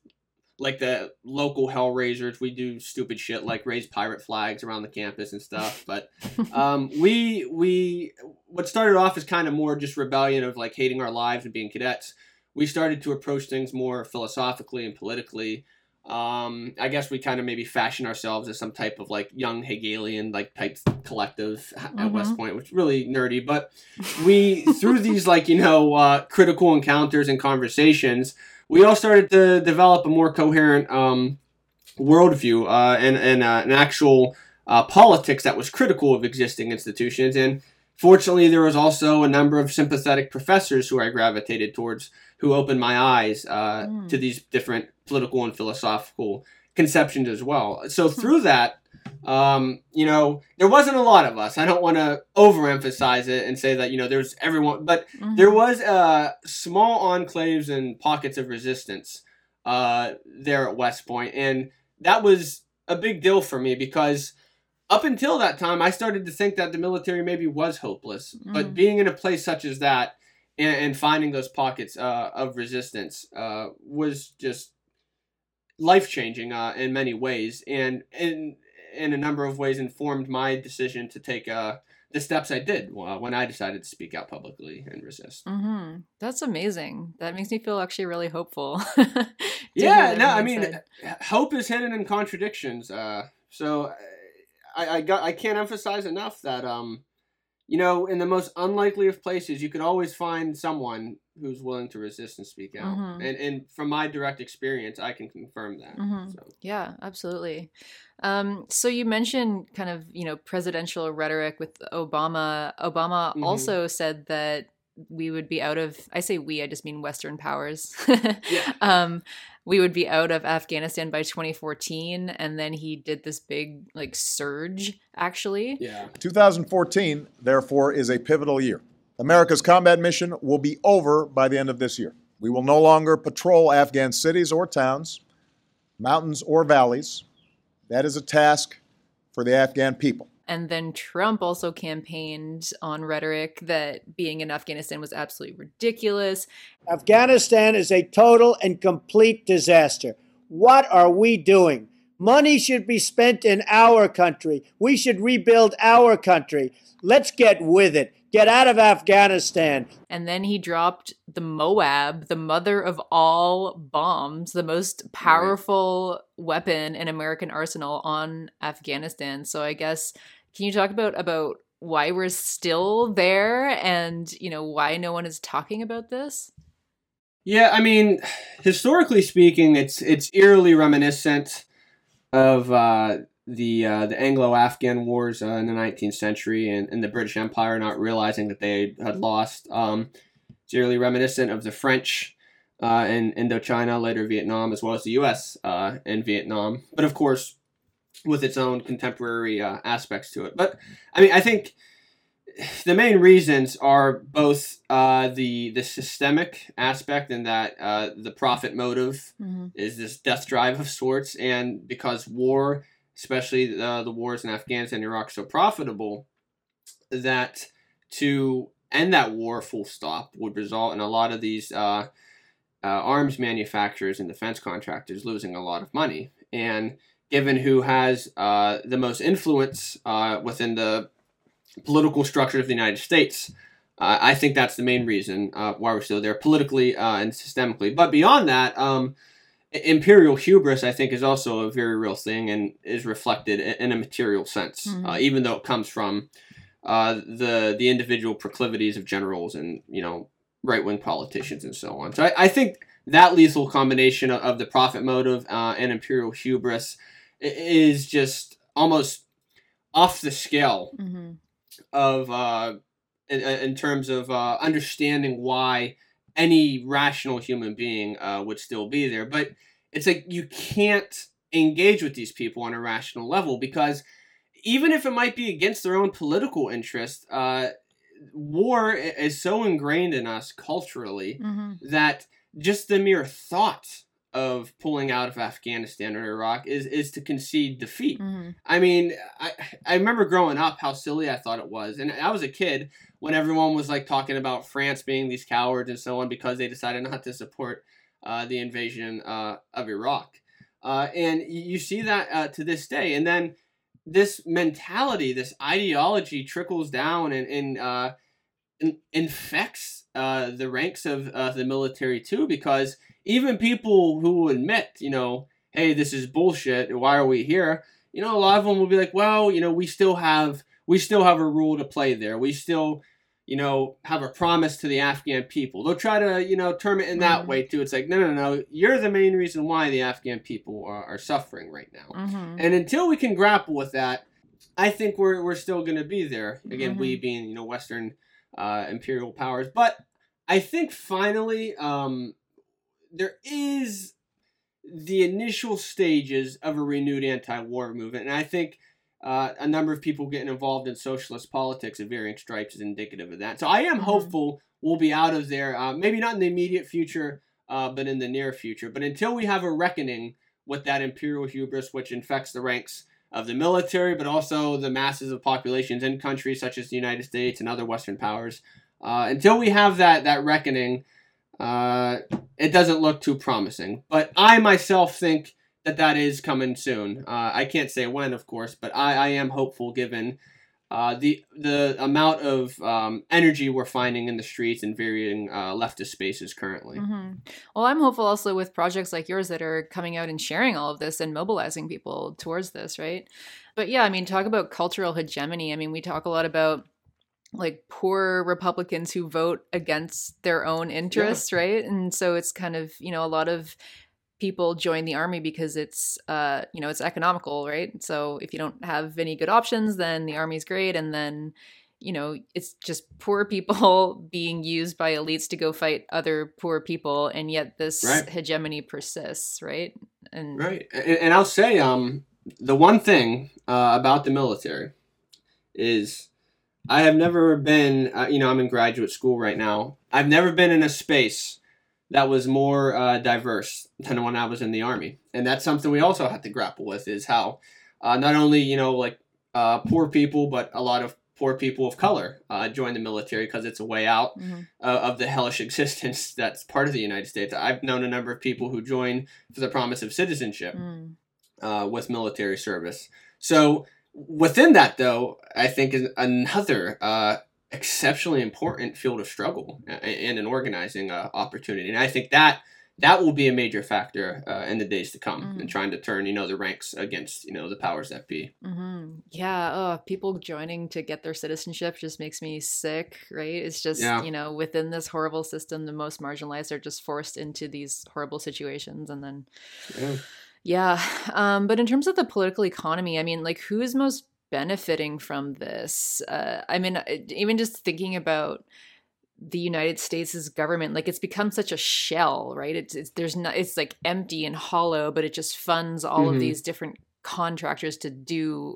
like the local hellraisers. We do stupid shit like raise pirate flags around the campus and stuff. But um, we we what started off as kind of more just rebellion of like hating our lives and being cadets. We started to approach things more philosophically and politically. Um, I guess we kind of maybe fashion ourselves as some type of like young Hegelian like type collective mm-hmm. at West Point, which is really nerdy. But we, through these like, you know, uh, critical encounters and conversations, we all started to develop a more coherent um, worldview uh, and, and uh, an actual uh, politics that was critical of existing institutions. And fortunately, there was also a number of sympathetic professors who I gravitated towards, who opened my eyes uh, mm. to these different political and philosophical conceptions as well. So through that, um, you know, there wasn't a lot of us. I don't want to overemphasize it and say that, you know, there's everyone, but mm-hmm. there was uh, small enclaves and pockets of resistance uh, there at West Point. And that was a big deal for me because up until that time, I started to think that the military maybe was hopeless. Mm-hmm. But being in a place such as that and, and finding those pockets uh, of resistance uh, was just life-changing uh, in many ways, and in in a number of ways informed my decision to take uh, the steps I did uh, when I decided to speak out publicly and resist. Mm-hmm. That's amazing. That makes me feel actually really hopeful. yeah, no, I mean, said. Hope is hidden in contradictions. Uh, so I, I got I can't emphasize enough that um, you know, in the most unlikely of places, you could always find someone who's willing to resist and speak out. Mm-hmm. And and from my direct experience, I can confirm that. Mm-hmm. So. Yeah, absolutely. Um, so you mentioned kind of, you know, presidential rhetoric with Obama. Obama mm-hmm. also said that we would be out of, I say we, I just mean Western powers. yeah. um, we would be out of Afghanistan by twenty fourteen. And then he did this big like surge, actually. Yeah. twenty fourteen, therefore, is a pivotal year. America's combat mission will be over by the end of this year. We will no longer patrol Afghan cities or towns, mountains or valleys. That is a task for the Afghan people. And then Trump also campaigned on rhetoric that being in Afghanistan was absolutely ridiculous. Afghanistan is a total and complete disaster. What are we doing? Money should be spent in our country. We should rebuild our country. Let's get with it. Get out of Afghanistan. And then he dropped the MOAB, the mother of all bombs, the most powerful right. weapon in American arsenal, on Afghanistan. So I guess, can you talk about, about why we're still there and, you know, why no one is talking about this? Yeah, I mean, historically speaking, it's it's eerily reminiscent of uh the uh, the Anglo-Afghan wars uh, in the nineteenth century and, and the British Empire not realizing that they had lost. Um, it's eerily reminiscent of the French uh, in Indochina, later Vietnam, as well as the U S uh, in Vietnam. But of course, with its own contemporary uh, aspects to it. But I mean, I think the main reasons are both uh, the the systemic aspect and that uh, the profit motive mm-hmm. is this death drive of sorts, and because war, especially uh, the wars in Afghanistan and Iraq, so profitable that to end that war full stop would result in a lot of these uh, uh, arms manufacturers and defense contractors losing a lot of money. And given who has uh, the most influence uh, within the political structure of the United States, uh, I think that's the main reason uh, why we're still there politically uh, and systemically. But beyond that, um, imperial hubris, I think, is also a very real thing and is reflected in a material sense, mm-hmm. uh, even though it comes from uh, the the individual proclivities of generals and, you know, right-wing politicians and so on. So I, I think that lethal combination of, of the profit motive uh, and imperial hubris is just almost off the scale mm-hmm. of uh, in, in terms of uh, understanding why any rational human being uh, would still be there. But it's like you can't engage with these people on a rational level because even if it might be against their own political interest, uh, war is so ingrained in us culturally mm-hmm. that just the mere thought of pulling out of Afghanistan or Iraq is, is to concede defeat. Mm-hmm. I mean, I, I remember growing up how silly I thought it was. And I was a kid when everyone was like talking about France being these cowards and so on because they decided not to support uh, the invasion uh, of Iraq. Uh, and you see that uh, to this day. And then this mentality, this ideology trickles down and, and uh, in, infects uh, the ranks of uh, the military too, because even people who admit, you know, hey, this is bullshit, why are we here? You know, a lot of them will be like, well, you know, we still have we still have a role to play there. We still, you know, have a promise to the Afghan people. They'll try to, you know, term it in that mm-hmm. way too. It's like, no, no, no, you're the main reason why the Afghan people are, are suffering right now. Mm-hmm. And until we can grapple with that, I think we're we're still going to be there. Again, mm-hmm. we being, you know, Western uh, imperial powers. But I think finally, um, there is the initial stages of a renewed anti-war movement. And I think uh, a number of people getting involved in socialist politics of varying stripes is indicative of that. So I am hopeful we'll be out of there, uh, maybe not in the immediate future, uh, but in the near future. But until we have a reckoning with that imperial hubris, which infects the ranks of the military, but also the masses of populations in countries such as the United States and other Western powers, uh, until we have that that reckoning, uh, it doesn't look too promising. But I myself think that that is coming soon. Uh, I can't say when, of course, but I, I am hopeful given uh, the the amount of um, energy we're finding in the streets and varying uh, leftist spaces currently. Mm-hmm. Well, I'm hopeful also with projects like yours that are coming out and sharing all of this and mobilizing people towards this, right? But yeah, I mean, talk about cultural hegemony. I mean, we talk a lot about like poor Republicans who vote against their own interests, yeah. right? And so it's kind of, you know, a lot of people join the army because it's, uh, you know, it's economical, right? So if you don't have any good options, then the army's great. And then, you know, it's just poor people being used by elites to go fight other poor people. And yet this right. hegemony persists, right? And Right. And, and I'll say um, the one thing uh, about the military is I have never been, uh, you know, I'm in graduate school right now. I've never been in a space that was more uh, diverse than when I was in the Army. And that's something we also had to grapple with is how uh, not only, you know, like uh, poor people, but a lot of poor people of color uh, join the military because it's a way out mm-hmm. uh, of the hellish existence that's part of the United States. I've known a number of people who join for the promise of citizenship mm. uh, with military service. So within that, though, I think is another uh, exceptionally important field of struggle and an organizing uh, opportunity. And I think that that will be a major factor uh, in the days to come mm-hmm. in trying to turn, you know, the ranks against, you know, the powers that be. Mm-hmm. Yeah. Oh, people joining to get their citizenship just makes me sick, right? It's just, yeah. you know, within this horrible system, the most marginalized are just forced into these horrible situations. And then... Yeah. Yeah. Um, but in terms of the political economy, I mean, like who is most benefiting from this? Uh, I mean, even just thinking about the United States' government, like it's become such a shell, right? It's, it's there's not, it's like empty and hollow, but it just funds all mm-hmm. of these different contractors to do,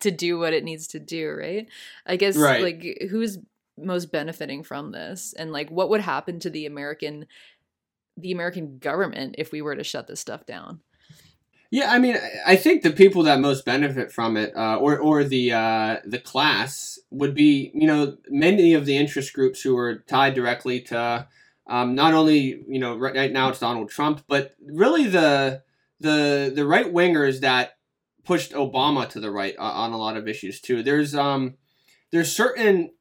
to do what it needs to do. Right. I guess right. like who's most benefiting from this and like, what would happen to the American, the American government if we were to shut this stuff down? Yeah, I mean, I think the people that most benefit from it, uh, or or the uh, the class, would be, you know, many of the interest groups who are tied directly to um, not only, you know, right now it's Donald Trump, but really the the the right wingers that pushed Obama to the right on a lot of issues too. There's um there's certain,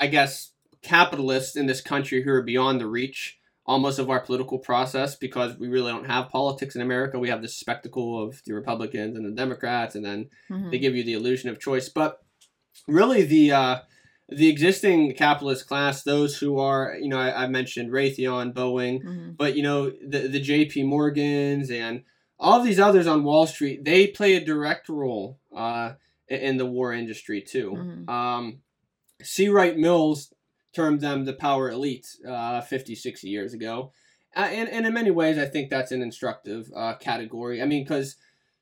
I guess, capitalists in this country who are beyond the reach almost of our political process because we really don't have politics in America. We have the spectacle of the Republicans and the Democrats, and then mm-hmm. they give you the illusion of choice. But really the uh, the existing capitalist class, those who are, you know, I, I mentioned Raytheon, Boeing, mm-hmm. but, you know, the, the J P Morgans and all these others on Wall Street, they play a direct role uh, in the war industry too. Mm-hmm. Um, C. Wright Mills termed them the power elite uh, fifty, sixty years ago. Uh, and, and in many ways, I think that's an instructive uh, category. I mean, because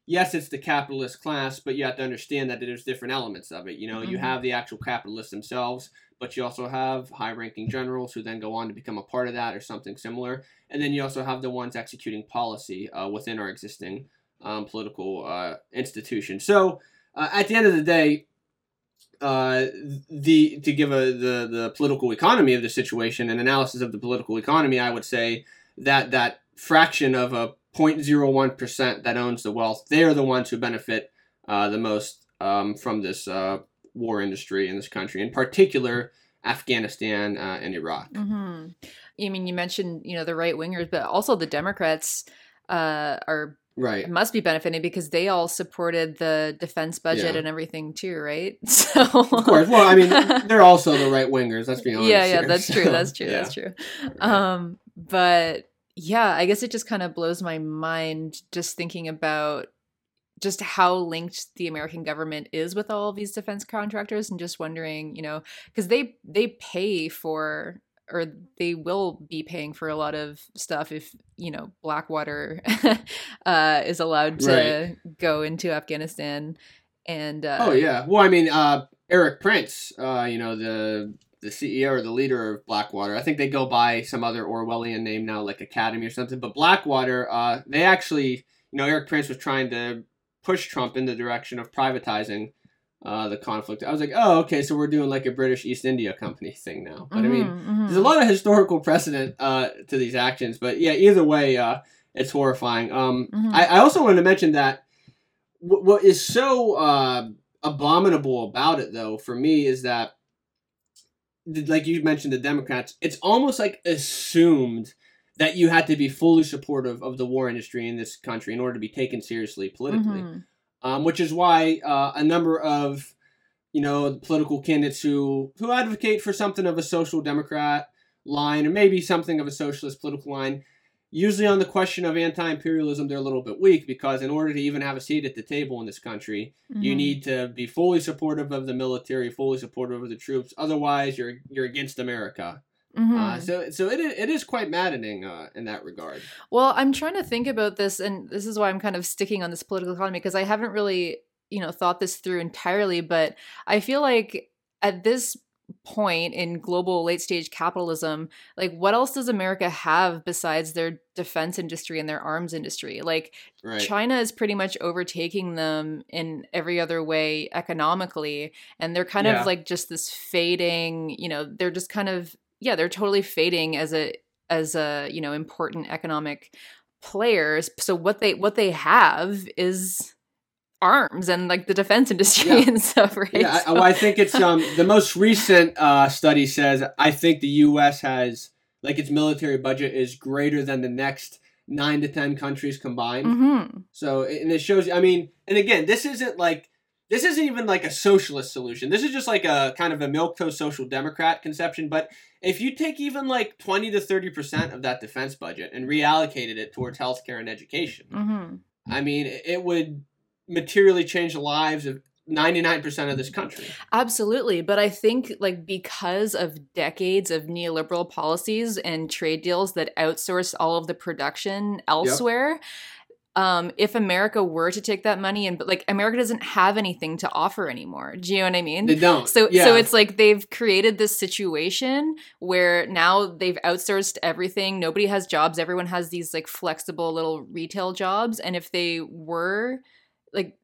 yes, it's the capitalist class, but you have to understand that there's different elements of it. You know, mm-hmm. you have the actual capitalists themselves, but you also have high-ranking generals who then go on to become a part of that or something similar. And then you also have the ones executing policy uh, within our existing um, political uh, institution. So uh, at the end of the day, Uh, the to give a the the political economy of the situation, an analysis of the political economy, I would say that that fraction of a zero point zero one percent that owns the wealth, they are the ones who benefit uh, the most um, from this uh, war industry in this country, in particular Afghanistan uh, and Iraq. Mm-hmm. I mean, you mentioned, you know, the right wingers, but also the Democrats uh, are. Right. It must be benefiting because they all supported the defense budget yeah. and everything too, right? So of course. Well, I mean, they're also the right wingers, let's be honest. Yeah, yeah, here. that's so, true. That's true. Yeah. That's true. Um, but yeah, I guess it just kind of blows my mind just thinking about just how linked the American government is with all of these defense contractors and just wondering, you know, because they they pay for or they will be paying for a lot of stuff if, you know, Blackwater uh, is allowed to right. go into Afghanistan. And uh, oh, yeah. Well, I mean, uh, Eric Prince, uh, you know, the the C E O or the leader of Blackwater. I think they go by some other Orwellian name now, like Academy or something. But Blackwater, uh, they actually, you know, Eric Prince was trying to push Trump in the direction of privatizing Uh, the conflict. I was like, oh, okay, so we're doing like a British East India Company thing now. But mm-hmm, I mean, mm-hmm. there's a lot of historical precedent uh, to these actions. But yeah, either way, uh, it's horrifying. Um, mm-hmm. I, I also wanted to mention that w- what is so uh, abominable about it, though, for me is that, like you mentioned, the Democrats, it's almost like assumed that you had to be fully supportive of the war industry in this country in order to be taken seriously politically. Mm-hmm. Um, which is why uh, a number of, you know, political candidates who, who advocate for something of a social democrat line or maybe something of a socialist political line, usually on the question of anti-imperialism, they're a little bit weak because in order to even have a seat at the table in this country, mm-hmm. you need to be fully supportive of the military, fully supportive of the troops. Otherwise, you're you're against America. Mm-hmm. Uh, so so it it is quite maddening uh, in that regard. Well, I'm trying to think about this, and this is why I'm kind of sticking on this political economy, because I haven't really, you know, thought this through entirely. But I feel like at this point in global late stage capitalism, like what else does America have besides their defense industry and their arms industry? Like right. China is pretty much overtaking them in every other way economically. And they're kind yeah. of like just this fading, you know, they're just kind of Yeah, they're totally fading as a as a you know important economic players. So what they what they have is arms and like the defense industry yeah. and stuff, right? Yeah, so. I, well, I think it's um the most recent uh, study says I think the U S has like its military budget is greater than the next nine to ten countries combined. Mm-hmm. So and it shows. I mean, and again, this isn't like. This isn't even like a socialist solution. This is just like a kind of a milquetoast social democrat conception. But if you take even like twenty to thirty percent of that defense budget and reallocated it towards healthcare and education, mm-hmm. I mean, it would materially change the lives of ninety-nine percent of this country. Absolutely. But I think like because of decades of neoliberal policies and trade deals that outsource all of the production elsewhere, yep. Um, if America were to take that money and, but like America doesn't have anything to offer anymore. Do you know what I mean? They don't. So, yeah. so it's like they've created this situation where now they've outsourced everything. Nobody has jobs. Everyone has these like flexible little retail jobs. And if they were like,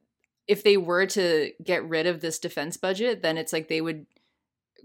if they were to get rid of this defense budget, then it's like they would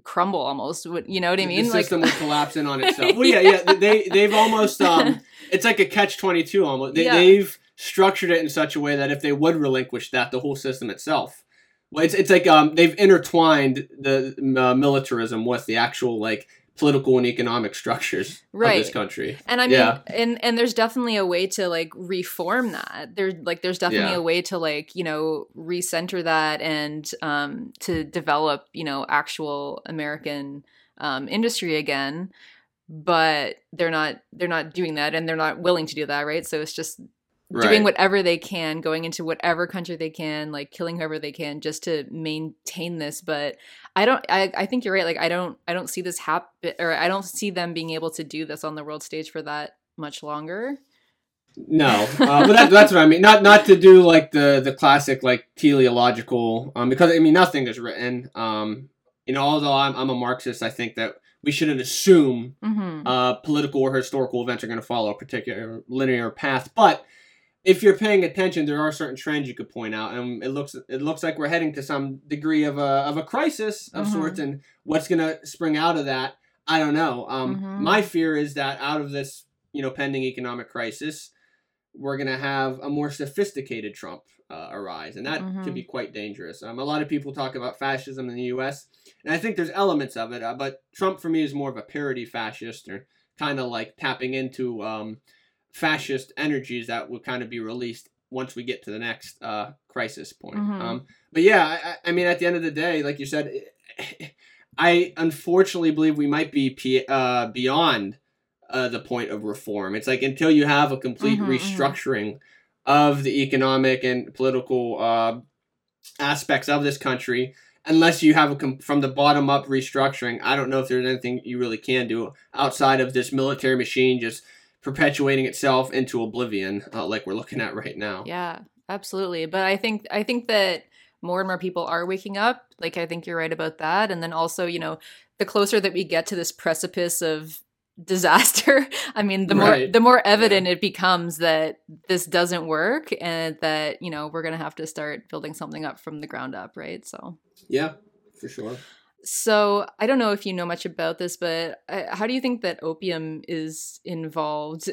crumble almost. You know what I mean? The system like, would collapse in on itself. Well, yeah, yeah. yeah. They, they've almost, um, it's like a catch twenty-two almost. They, yeah. They've structured it in such a way that if they would relinquish that, the whole system itself, well, it's it's like um they've intertwined the uh, militarism with the actual like political and economic structures right. of this country. And I mean, yeah. and and there's definitely a way to like reform that. There's like there's definitely yeah. a way to like you know recenter that and um to develop you know actual American um industry again. But they're not they're not doing that, and they're not willing to do that, right? So it's just Doing right. whatever they can, going into whatever country they can, like killing whoever they can just to maintain this. But I don't, I, I think you're right. Like, I don't, I don't see this happen, or I don't see them being able to do this on the world stage for that much longer. No, uh, but that, that's what I mean. Not, not to do like the, the classic, like teleological, um, because I mean, nothing is written. Um, you know, although I'm, I'm a Marxist, I think that we shouldn't assume mm-hmm. uh, political or historical events are going to follow a particular linear path. But if you're paying attention, there are certain trends you could point out, and it looks it looks like we're heading to some degree of a of a crisis of mm-hmm. sorts. And what's going to spring out of that, I don't know. Um, mm-hmm. My fear is that out of this, you know, pending economic crisis, we're going to have a more sophisticated Trump uh, arise, and that mm-hmm. could be quite dangerous. Um, a lot of people talk about fascism in the U S, and I think there's elements of it, uh, but Trump for me is more of a parody fascist, or kind of like tapping into Um, fascist energies that will kind of be released once we get to the next uh, crisis point. Mm-hmm. Um, but yeah, I, I mean, at the end of the day, like you said, I unfortunately believe we might be p- uh, beyond uh, the point of reform. It's like until you have a complete mm-hmm, restructuring mm-hmm. of the economic and political uh, aspects of this country, unless you have a from the bottom up restructuring. I don't know if there's anything you really can do outside of this military machine just perpetuating itself into oblivion, uh, like we're looking at right now. Yeah, absolutely. But I think I think that more and more people are waking up. Like, I think you're right about that. And then also, you know, the closer that we get to this precipice of disaster, I mean, the right. more the more evident yeah. it becomes that this doesn't work and that, you know, we're going to have to start building something up from the ground up, right? So yeah, for sure. So I don't know if you know much about this, but how do you think that opium is involved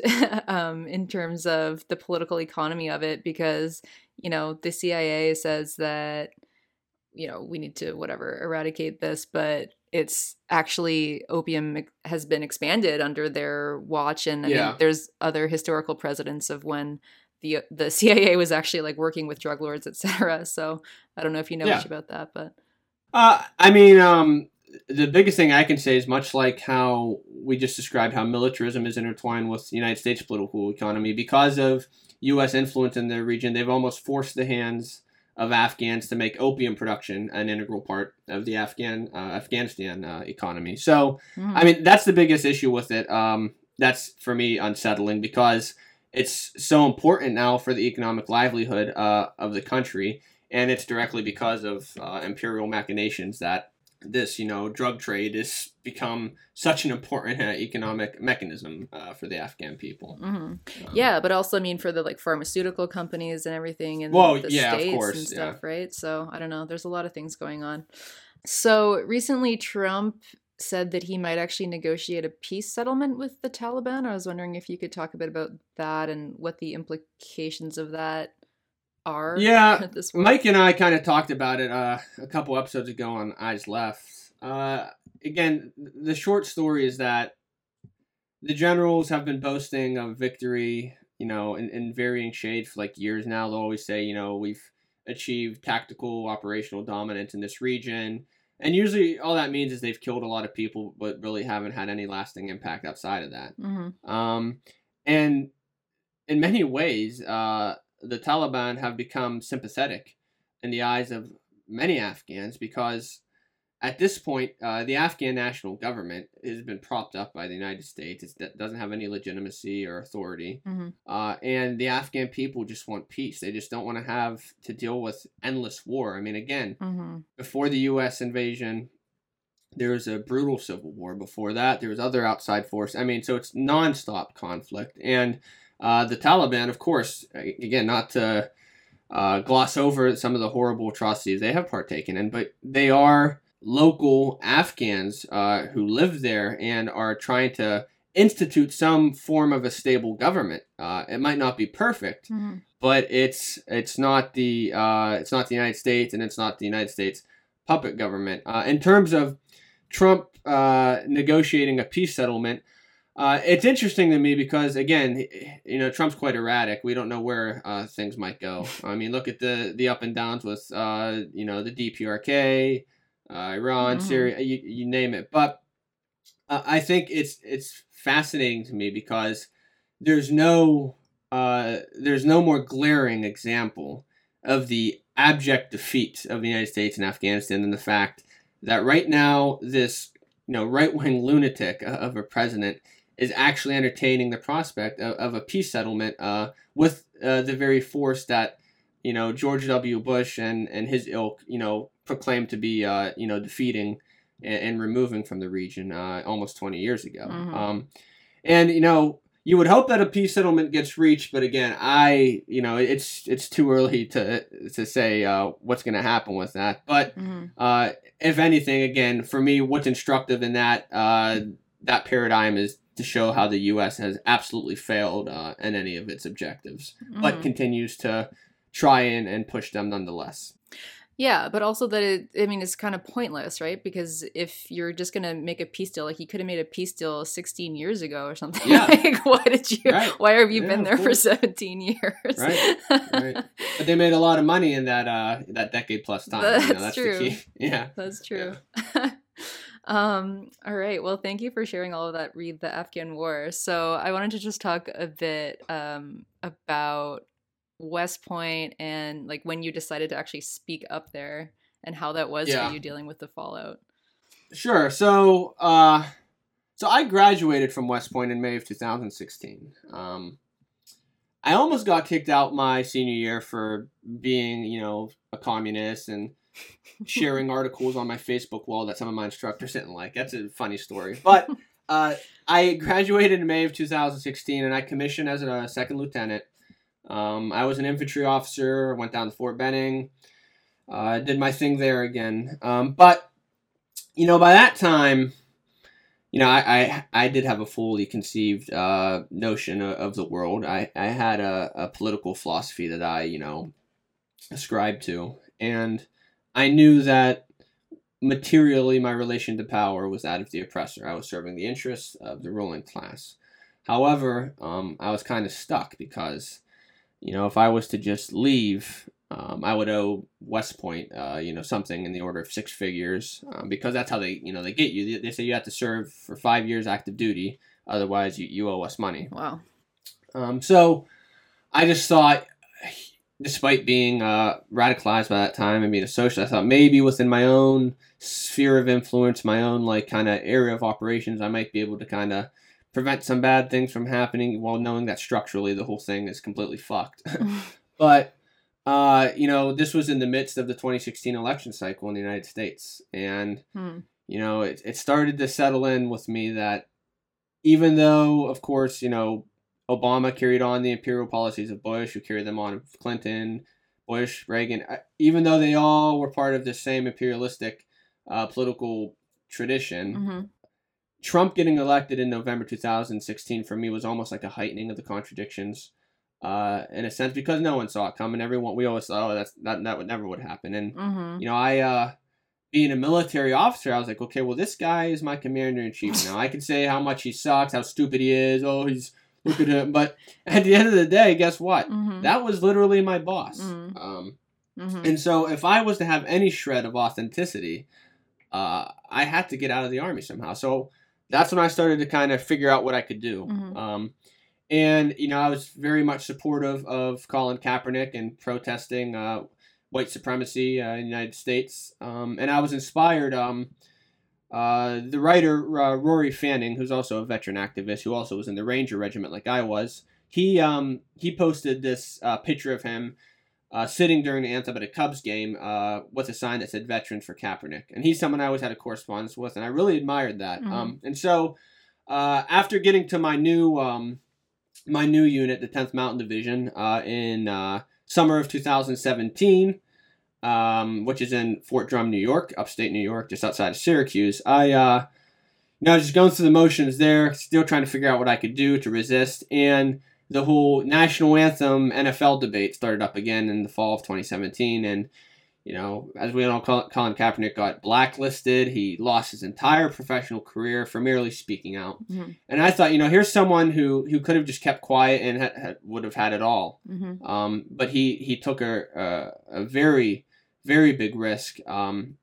um, in terms of the political economy of it? Because, you know, the C I A says that, you know, we need to whatever eradicate this, but it's actually opium has been expanded under their watch. And I yeah. mean, there's other historical precedents of when the the C I A was actually like working with drug lords, et cetera. So I don't know if you know yeah. much about that, but. Uh, I mean, um, the biggest thing I can say is much like how we just described how militarism is intertwined with the United States political economy, because of U S influence in the region, they've almost forced the hands of Afghans to make opium production an integral part of the Afghan uh, Afghanistan uh, economy. So, mm. I mean, that's the biggest issue with it. Um, that's, for me, unsettling because it's so important now for the economic livelihood uh, of the country. And it's directly because of uh, imperial machinations that this, you know, drug trade has become such an important uh, economic mechanism uh, for the Afghan people. Mm-hmm. Um, yeah, but also, I mean, for the like pharmaceutical companies and everything in well, the yeah, States of course, and stuff, yeah. right? So I don't know. There's a lot of things going on. So recently, Trump said that he might actually negotiate a peace settlement with the Taliban. I was wondering if you could talk a bit about that and what the implications of that are. Yeah, this Mike and I kind of talked about it uh, a couple episodes ago on Eyes Left. Uh, again, the short story is that the generals have been boasting of victory, you know, in, in varying shades for like years now. They'll always say, you know, we've achieved tactical operational dominance in this region. And usually all that means is they've killed a lot of people, but really haven't had any lasting impact outside of that. Mm-hmm. Um, and in many ways, uh, the Taliban have become sympathetic in the eyes of many Afghans because at this point, uh, the Afghan national government has been propped up by the United States. It's, it doesn't have any legitimacy or authority. Mm-hmm. Uh, and the Afghan people just want peace. They just don't want to have to deal with endless war. I mean, again, mm-hmm. before the U S invasion, there was a brutal civil war. Before that, there was other outside force. I mean, so it's nonstop conflict. And Uh, the Taliban, of course, again, not to uh, gloss over some of the horrible atrocities they have partaken in, but they are local Afghans uh, who live there and are trying to institute some form of a stable government. Uh, it might not be perfect, mm-hmm. but it's it's not the uh, it's not the United States, and it's not the United States puppet government. Uh, in terms of Trump uh, negotiating a peace settlement. Uh, it's interesting to me because, again, you know, Trump's quite erratic. We don't know where uh, things might go. I mean, look at the, the up and downs with, uh, you know, the D P R K, uh, Iran, mm-hmm. Syria, you, you name it. But uh, I think it's it's fascinating to me because there's no uh, there's no more glaring example of the abject defeat of the United States in Afghanistan than the fact that right now this, you know, right-wing lunatic of a president is actually entertaining the prospect of, of a peace settlement uh, with uh, the very force that, you know, George W. Bush and, and his ilk, you know, proclaimed to be, uh, you know, defeating and, and removing from the region uh, almost twenty years ago. Mm-hmm. Um, and, you know, you would hope that a peace settlement gets reached. But again, I, you know, it's it's too early to to say uh, what's going to happen with that. But mm-hmm. uh, if anything, again, for me, what's instructive in that uh, that paradigm is to show how the U S has absolutely failed uh, in any of its objectives, mm-hmm. but continues to try and, and push them nonetheless. Yeah, but also that, it, I mean, it's kind of pointless, right? Because if you're just going to make a peace deal, like you could have made a peace deal sixteen years ago or something. Yeah. Like, why did you, right. why have you yeah, been there for seventeen years? Right, right. But they made a lot of money in that uh, that decade plus time. That's, you know, that's true. The key. Yeah. That's true. Yeah. um, all right. Well, thank you for sharing all of that, Read the Afghan War. So I wanted to just talk a bit um, about West Point and like when you decided to actually speak up there and how that was yeah. for you dealing with the fallout. Sure. So, uh, so I graduated from West Point in May of two thousand sixteen. Um, I almost got kicked out my senior year for being, you know, a communist and sharing articles on my Facebook wall that some of my instructors didn't like. That's a funny story. But uh, I graduated in May of two thousand sixteen, and I commissioned as a second lieutenant. Um, I was an infantry officer, went down to Fort Benning, uh, did my thing there again. Um, but, you know, by that time, you know, I, I, I did have a fully conceived uh, notion of, of the world. I, I had a, a political philosophy that I, you know, ascribed to. And I knew that materially my relation to power was that of the oppressor. I was serving the interests of the ruling class. However, um, I was kind of stuck because, you know, if I was to just leave, um, I would owe West Point, uh, you know, something in the order of six figures, um, because that's how they, you know, they get you. They, they say you have to serve for five years active duty, otherwise you, you owe us money. Wow. Um, so I just thought, despite being uh, radicalized by that time and being a socialist, I thought maybe within my own sphere of influence, my own like kind of area of operations, I might be able to kind of prevent some bad things from happening while knowing that structurally the whole thing is completely fucked. But, uh, you know, this was in the midst of the twenty sixteen election cycle in the United States. And, hmm. you know, it, it started to settle in with me that even though, of course, you know, Obama carried on the imperial policies of Bush, who carried them on of Clinton, Bush, Reagan, even though they all were part of the same imperialistic uh, political tradition, mm-hmm. Trump getting elected in November two thousand sixteen for me was almost like a heightening of the contradictions, uh, in a sense, because no one saw it coming. Everyone, we always thought, oh, that's that that would never would happen. And mm-hmm. you know, I, uh, being a military officer, I was like, okay, well, this guy is my commander in chief now. I can say how much he sucks, how stupid he is. Oh, he's look at him. But at the end of the day, guess what? Mm-hmm. That was literally my boss. Mm-hmm. Um, mm-hmm. And so, if I was to have any shred of authenticity, uh, I had to get out of the Army somehow. So that's when I started to kind of figure out what I could do. Mm-hmm. Um, and, you know, I was very much supportive of Colin Kaepernick and protesting uh, white supremacy uh, in the United States. Um, and I was inspired. Um, uh, the writer, uh, Rory Fanning, who's also a veteran activist, who also was in the Ranger Regiment like I was, he um, he posted this uh, picture of him uh, sitting during the anthem at a Cubs game uh, with a sign that said Veterans for Kaepernick. And he's someone I always had a correspondence with, and I really admired that. Mm-hmm. Um, and so uh, after getting to my new um, my new unit, the tenth Mountain Division, uh, in uh, summer of two thousand seventeen, um, which is in Fort Drum, New York, upstate New York, just outside of Syracuse, I, uh, you know, I was just going through the motions there, still trying to figure out what I could do to resist. And the whole national anthem N F L debate started up again in the fall of twenty seventeen. And, you know, as we all know, Colin Kaepernick got blacklisted. He lost his entire professional career for merely speaking out. Mm-hmm. And I thought, you know, here's someone who, who could have just kept quiet and ha- ha- would have had it all. Mm-hmm. Um, but he, he took a, a, a very, very big risk um,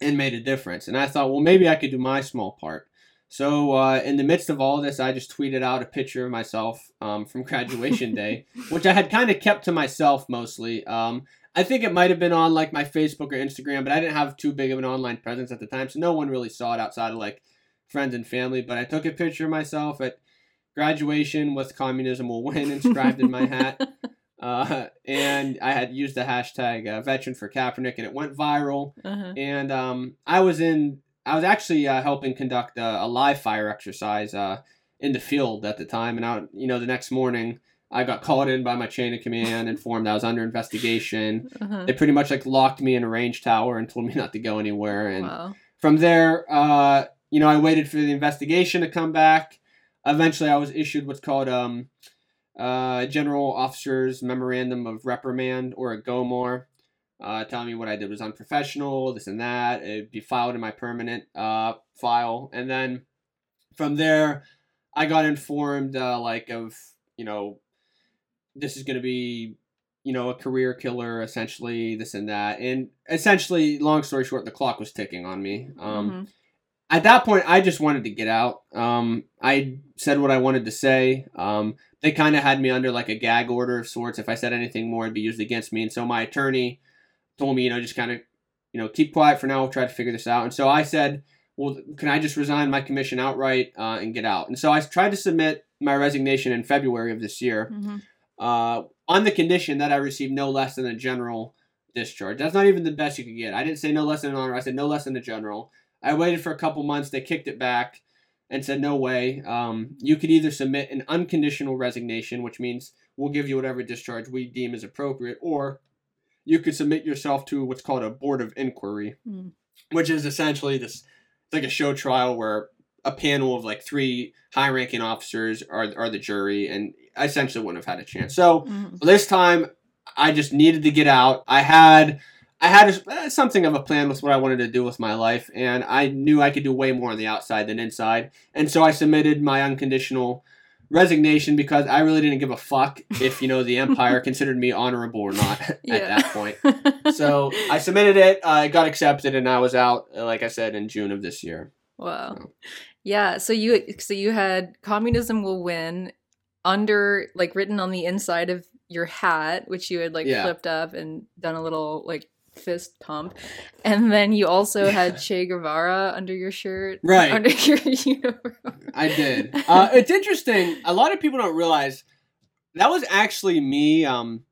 and made a difference. And I thought, well, maybe I could do my small part. So uh, in the midst of all of this, I just tweeted out a picture of myself um, from graduation day, which I had kind of kept to myself mostly. Um, I think it might have been on like my Facebook or Instagram, but I didn't have too big of an online presence at the time. So no one really saw it outside of like friends and family. But I took a picture of myself at graduation with "Communism Will Win" inscribed in my hat. Uh, and I had used the hashtag uh, Veteran for Kaepernick, and it went viral. Uh-huh. And um, I was in... I was actually uh, helping conduct a, a live fire exercise uh, in the field at the time. And, I, you know, the next morning I got called in by my chain of command, informed I was under investigation. Uh-huh. They pretty much like locked me in a range tower and told me not to go anywhere. And wow. From there, uh, you know, I waited for the investigation to come back. Eventually I was issued what's called um, uh, General Officer's Memorandum of Reprimand, or a GOMOR. Uh, telling me what I did was unprofessional, this and that. It'd be filed in my permanent uh, file. And then from there, I got informed uh, like of, you know, this is going to be, you know, a career killer, essentially, this and that. And essentially, long story short, the clock was ticking on me. Um, mm-hmm. At that point, I just wanted to get out. Um, I said what I wanted to say. Um, they kind of had me under like a gag order of sorts. If I said anything more, it'd be used against me. And so my attorney told me, you know, just kind of you know, keep quiet for now. We'll try to figure this out. And so I said, well, can I just resign my commission outright uh, and get out? And so I tried to submit my resignation in February of this year mm-hmm. uh, on the condition that I received no less than a general discharge. That's not even the best you could get. I didn't say no less than an honor. I said no less than a general. I waited for a couple months. They kicked it back and said, no way. Um, you could either submit an unconditional resignation, which means we'll give you whatever discharge we deem is appropriate, or you could submit yourself to what's called a board of inquiry, mm. which is essentially this, it's like a show trial where a panel of like three high-ranking officers are are the jury, and I essentially wouldn't have had a chance. So mm. this time, I just needed to get out. I had I had a, something of a plan with what I wanted to do with my life, and I knew I could do way more on the outside than inside, and so I submitted my unconditional resignation because I really didn't give a fuck if, you know, the Empire considered me honorable or not at yeah. that point. So I submitted it, I uh, got accepted, and I was out, like I said, in June of this year. Wow. So. Yeah. So you, so you had Communism Will Win under, like, written on the inside of your hat, which you had, like, yeah. flipped up and done a little, like, fist pump, and then you also yeah. had Che Guevara under your shirt, right? Under your uniform. I did. Uh, it's interesting. A lot of people don't realize that was actually me, um,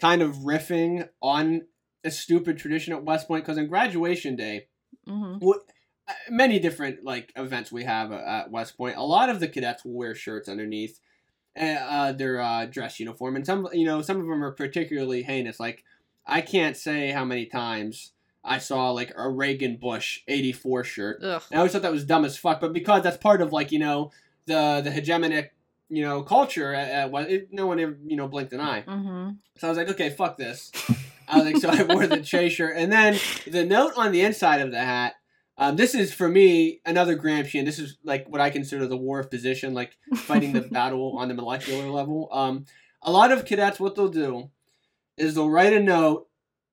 kind of riffing on a stupid tradition at West Point, because on graduation day, mm-hmm. w- many different like events we have uh, at West Point, a lot of the cadets will wear shirts underneath uh, their uh, dress uniform, and some, you know, some of them are particularly heinous, like. I can't say how many times I saw, like, a Reagan Bush eighty-four shirt. Ugh. And I always thought that was dumb as fuck, but because that's part of, like, you know, the the hegemonic, you know, culture, uh, it, no one ever, you know, blinked an eye. Mm-hmm. So I was like, okay, fuck this. I was like, so I wore the Che shirt. And then the note on the inside of the hat, um, this is, for me, another Gramscian. This is, like, what I consider the war of position, like, fighting the battle on the molecular level. Um, a lot of cadets, what they'll do is they'll write a note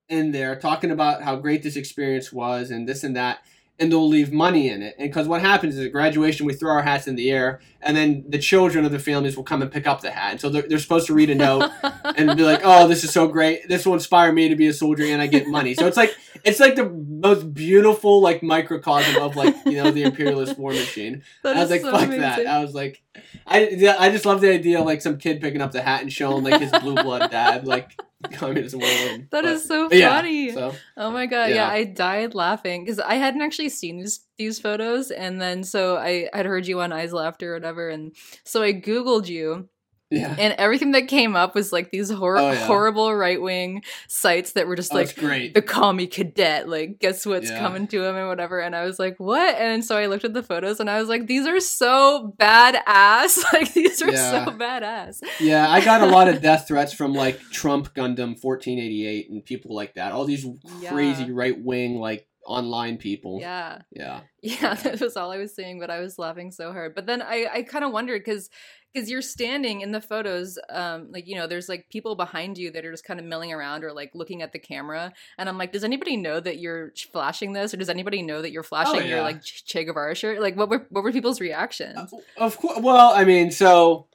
in there talking about how great this experience was and this and that, and they'll leave money in it. And because what happens is at graduation, we throw our hats in the air, and then the children of the families will come and pick up the hat. And so they're, they're supposed to read a note and be like, oh, this is so great. This will inspire me to be a soldier, and I get money. So it's like it's like the most beautiful like microcosm of like, you know, the imperialist war machine. I was like, so fuck amazing. that. I was like, I, I just love the idea of like some kid picking up the hat and showing like his blue blood dad, like, Communism Will Win. That but, is so funny. Yeah, so, oh my god, yeah. yeah, I died laughing because I hadn't actually seen these these photos, and then so I had heard you on Eyes Left or whatever, and so I Googled you. Yeah. And everything that came up was like these hor- oh, yeah. horrible right-wing sites that were just oh, like great. the commie cadet, like guess what's yeah. coming to him and whatever. And I was like, what? And so I looked at the photos and I was like, these are so badass. Like these are yeah. so badass. Yeah, I got a lot of death threats from like Trump Gundam fourteen eighty-eight and people like that. All these crazy yeah. right-wing like online people. Yeah. Yeah. Yeah, that was all I was seeing, but I was laughing so hard. But then I, I kind of wondered because Because you're standing in the photos, um, like, you know, there's like people behind you that are just kind of milling around or like looking at the camera. And I'm like, does anybody know that you're flashing this? Or does anybody know that you're flashing oh, yeah. your like Che Guevara shirt? Like, what were what were people's reactions? Uh, of course. Well, I mean, so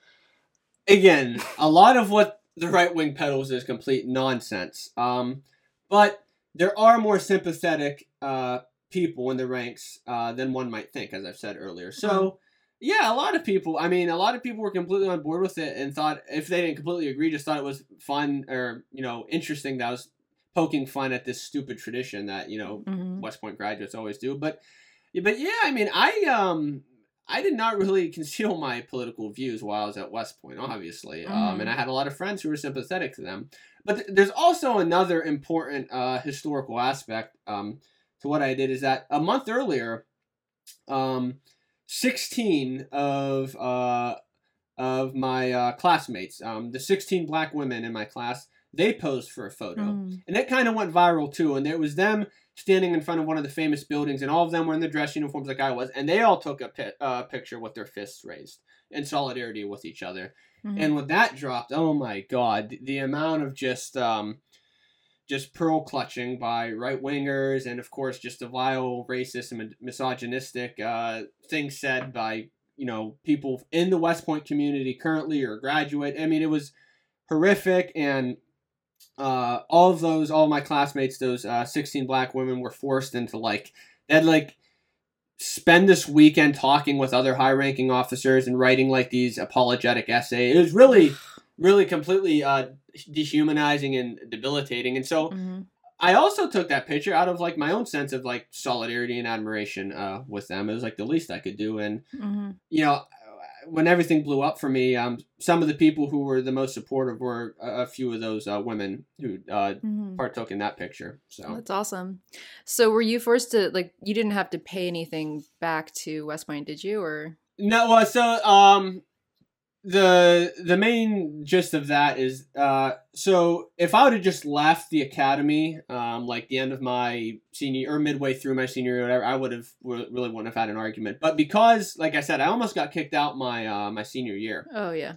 again, a lot of what the right wing peddles is complete nonsense. Um, but there are more sympathetic uh, people in the ranks uh, than one might think, as I've said earlier. So. Mm-hmm. Yeah, a lot of people. I mean, a lot of people were completely on board with it and thought, if they didn't completely agree, just thought it was fun or, you know, interesting that I was poking fun at this stupid tradition that, you know, mm-hmm. West Point graduates always do. But, but yeah, I mean, I um, I did not really conceal my political views while I was at West Point, obviously. Mm-hmm. Um, and I had a lot of friends who were sympathetic to them. But th- there's also another important uh, historical aspect um, to what I did is that a month earlier, um. sixteen of uh of my uh, classmates, um, the sixteen black women in my class, they posed for a photo, mm. and that kind of went viral too. And it was them standing in front of one of the famous buildings, and all of them were in their dress uniforms like I was, and they all took a pi- uh, picture with their fists raised in solidarity with each other. Mm-hmm. And when that dropped, oh my god, the, the amount of just um. just pearl clutching by right wingers, and of course, just the vile, racist, and misogynistic uh, things said by, you know, people in the West Point community currently or graduate. I mean, it was horrific, and uh, all of those, all of my classmates, those uh, sixteen black women were forced into, like, they'd, like, spend this weekend talking with other high-ranking officers and writing, like, these apologetic essays. It was really, really completely uh, dehumanizing and debilitating. And so mm-hmm. I also took that picture out of, like, my own sense of, like, solidarity and admiration uh, with them. It was, like, the least I could do. And, mm-hmm. you know, when everything blew up for me, um, some of the people who were the most supportive were a, a few of those uh, women who uh, mm-hmm. partook in that picture. So that's awesome. So were you forced to, like, you didn't have to pay anything back to West Point, did you? Or no. Uh, so um, the the main gist of that is, uh, so if I would have just left the academy, um, like the end of my senior or midway through my senior year or whatever, I would have really wouldn't have had an argument. But because, like I said, I almost got kicked out my uh, my senior year. Oh yeah.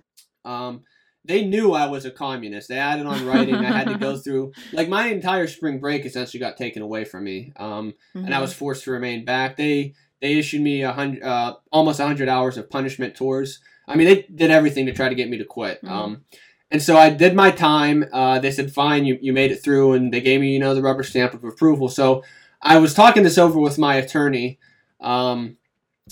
Um, they knew I was a communist. They had it on writing. I had to go through, like, my entire spring break essentially got taken away from me. Um, mm-hmm. and I was forced to remain back. They they issued me a hundred uh, almost a hundred hours of punishment tours. I mean, they did everything to try to get me to quit. Mm-hmm. Um, and so I did my time. Uh, they said, fine, you, you made it through. And they gave me, you know, the rubber stamp of approval. So I was talking this over with my attorney. Um,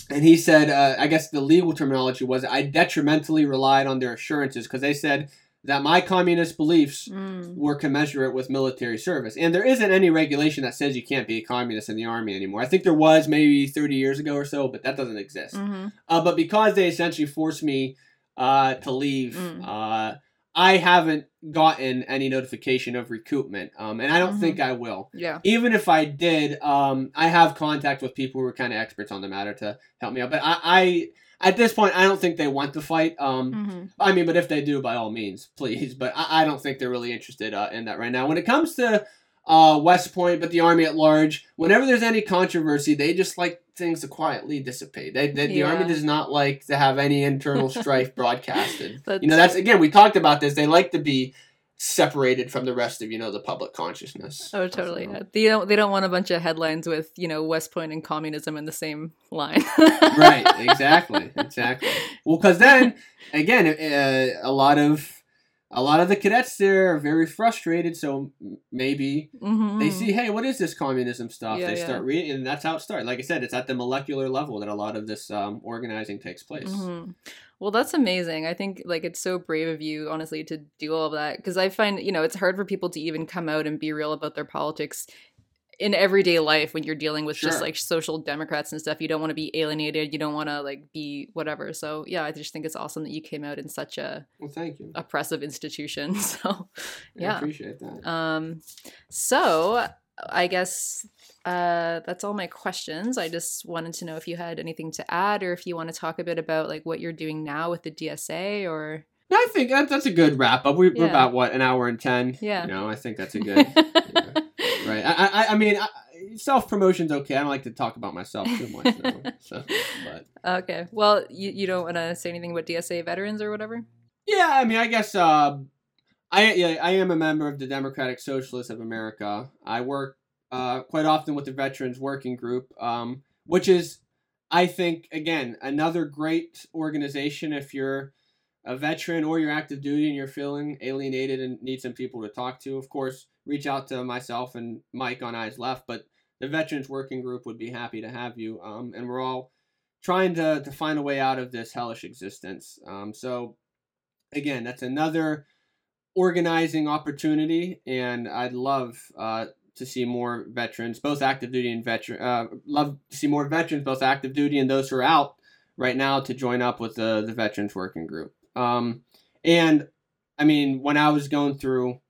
and he said, uh, I guess the legal terminology was, I detrimentally relied on their assurances, because they said that my communist beliefs mm. were commensurate with military service. And there isn't any regulation that says you can't be a communist in the Army anymore. I think there was maybe thirty years ago or so, but that doesn't exist. Mm-hmm. Uh, but because they essentially forced me uh, to leave, mm. uh, I haven't gotten any notification of recoupment. Um, and I don't mm-hmm. think I will. Yeah. Even if I did, um, I have contact with people who are kind of experts on the matter to help me out. But I... I At this point, I don't think they want to fight. Um, mm-hmm. I mean, but if they do, by all means, please. But I, I don't think they're really interested uh, in that right now. When it comes to uh, West Point, but the Army at large, whenever there's any controversy, they just like things to quietly dissipate. They, they, yeah. The Army does not like to have any internal strife broadcasted. That's, you know, that's, again, we talked about this. They like to be separated from the rest of, you know, the public consciousness. Oh, totally. Yeah. They don't, they don't want a bunch of headlines with, you know, West Point and communism in the same line. Right. Exactly. Exactly. Well, because then, again, uh, a lot of a lot of the cadets there are very frustrated. So maybe mm-hmm. they see, hey, what is this communism stuff? Yeah, they yeah. start reading, and that's how it starts. Like I said, it's at the molecular level that a lot of this um, organizing takes place. Mm-hmm. Well, that's amazing. I think, like, it's so brave of you, honestly, to do all of that. Because I find, you know, it's hard for people to even come out and be real about their politics in everyday life when you're dealing with sure. just, like, social democrats and stuff. You don't want to be alienated. You don't want to, like, be whatever. So, yeah, I just think it's awesome that you came out in such a well, thank you. oppressive institution. So, yeah. I appreciate that. Um, so, I guess... Uh, that's all my questions. I just wanted to know if you had anything to add, or if you want to talk a bit about, like, what you're doing now with the D S A, or... No, I think that, that's a good wrap up. We, yeah. We're about, what, an hour and ten? Yeah. You know, I think that's a good... yeah. Right. I, I, I mean, I, self-promotion's okay. I don't like to talk about myself too much. Though, so, but. Okay. Well, you, you don't want to say anything about D S A veterans or whatever? Yeah, I mean, I guess... Uh, I, yeah, I am a member of the Democratic Socialists of America. I work Uh, quite often with the Veterans Working Group, um, which is, I think, again, another great organization. If you're a veteran or you're active duty and you're feeling alienated and need some people to talk to, of course, reach out to myself and Mike on Eyes Left, but the Veterans Working Group would be happy to have you. Um, and we're all trying to, to find a way out of this hellish existence. Um, so, again, that's another organizing opportunity, and I'd love... Uh, to see more veterans, both active duty and veteran, uh, love to see more veterans, both active duty and those who are out right now, to join up with the, the Veterans Working Group. Um, and I mean, when I was going through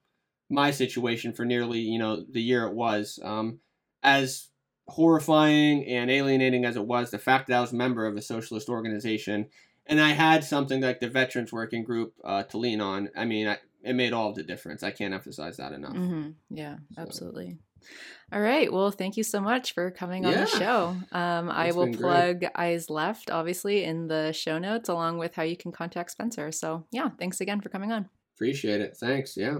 my situation for nearly, you know, the year it was, um, as horrifying and alienating as it was, the fact that I was a member of a socialist organization and I had something like the Veterans Working Group uh, to lean on, I mean, I, it made all of the difference. I can't emphasize that enough. Mm-hmm. Yeah, so. Absolutely. All right. Well, thank you so much for coming yeah. on the show. Um, I will plug great. Eyes Left, obviously, in the show notes, along with how you can contact Spencer. So yeah, thanks again for coming on. Appreciate it. Thanks. Yeah.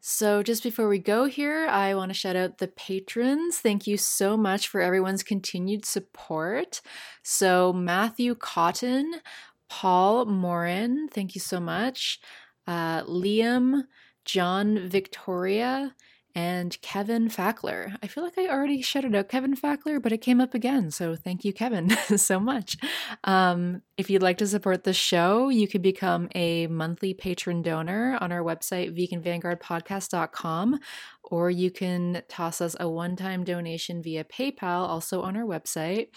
So just before we go here, I want to shout out the patrons. Thank you so much for everyone's continued support. So Matthew Cotton, Paul Morin, thank you so much. Uh, Liam, John Victoria and Kevin Fackler. I feel like I already shouted out Kevin Fackler, but it came up again. So thank you, Kevin, so much. Um, if you'd like to support the show, you could become a monthly patron donor on our website, vegan vanguard podcast dot com, or you can toss us a one-time donation via PayPal, also on our website,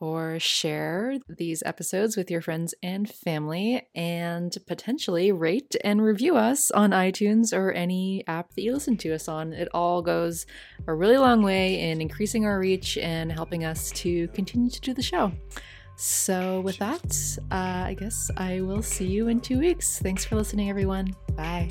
or share these episodes with your friends and family, and potentially rate and review us on iTunes or any app that you listen to us on. It all goes a really long way in increasing our reach and helping us to continue to do the show. So with that, uh, I guess I will see you in two weeks. Thanks for listening, everyone. Bye.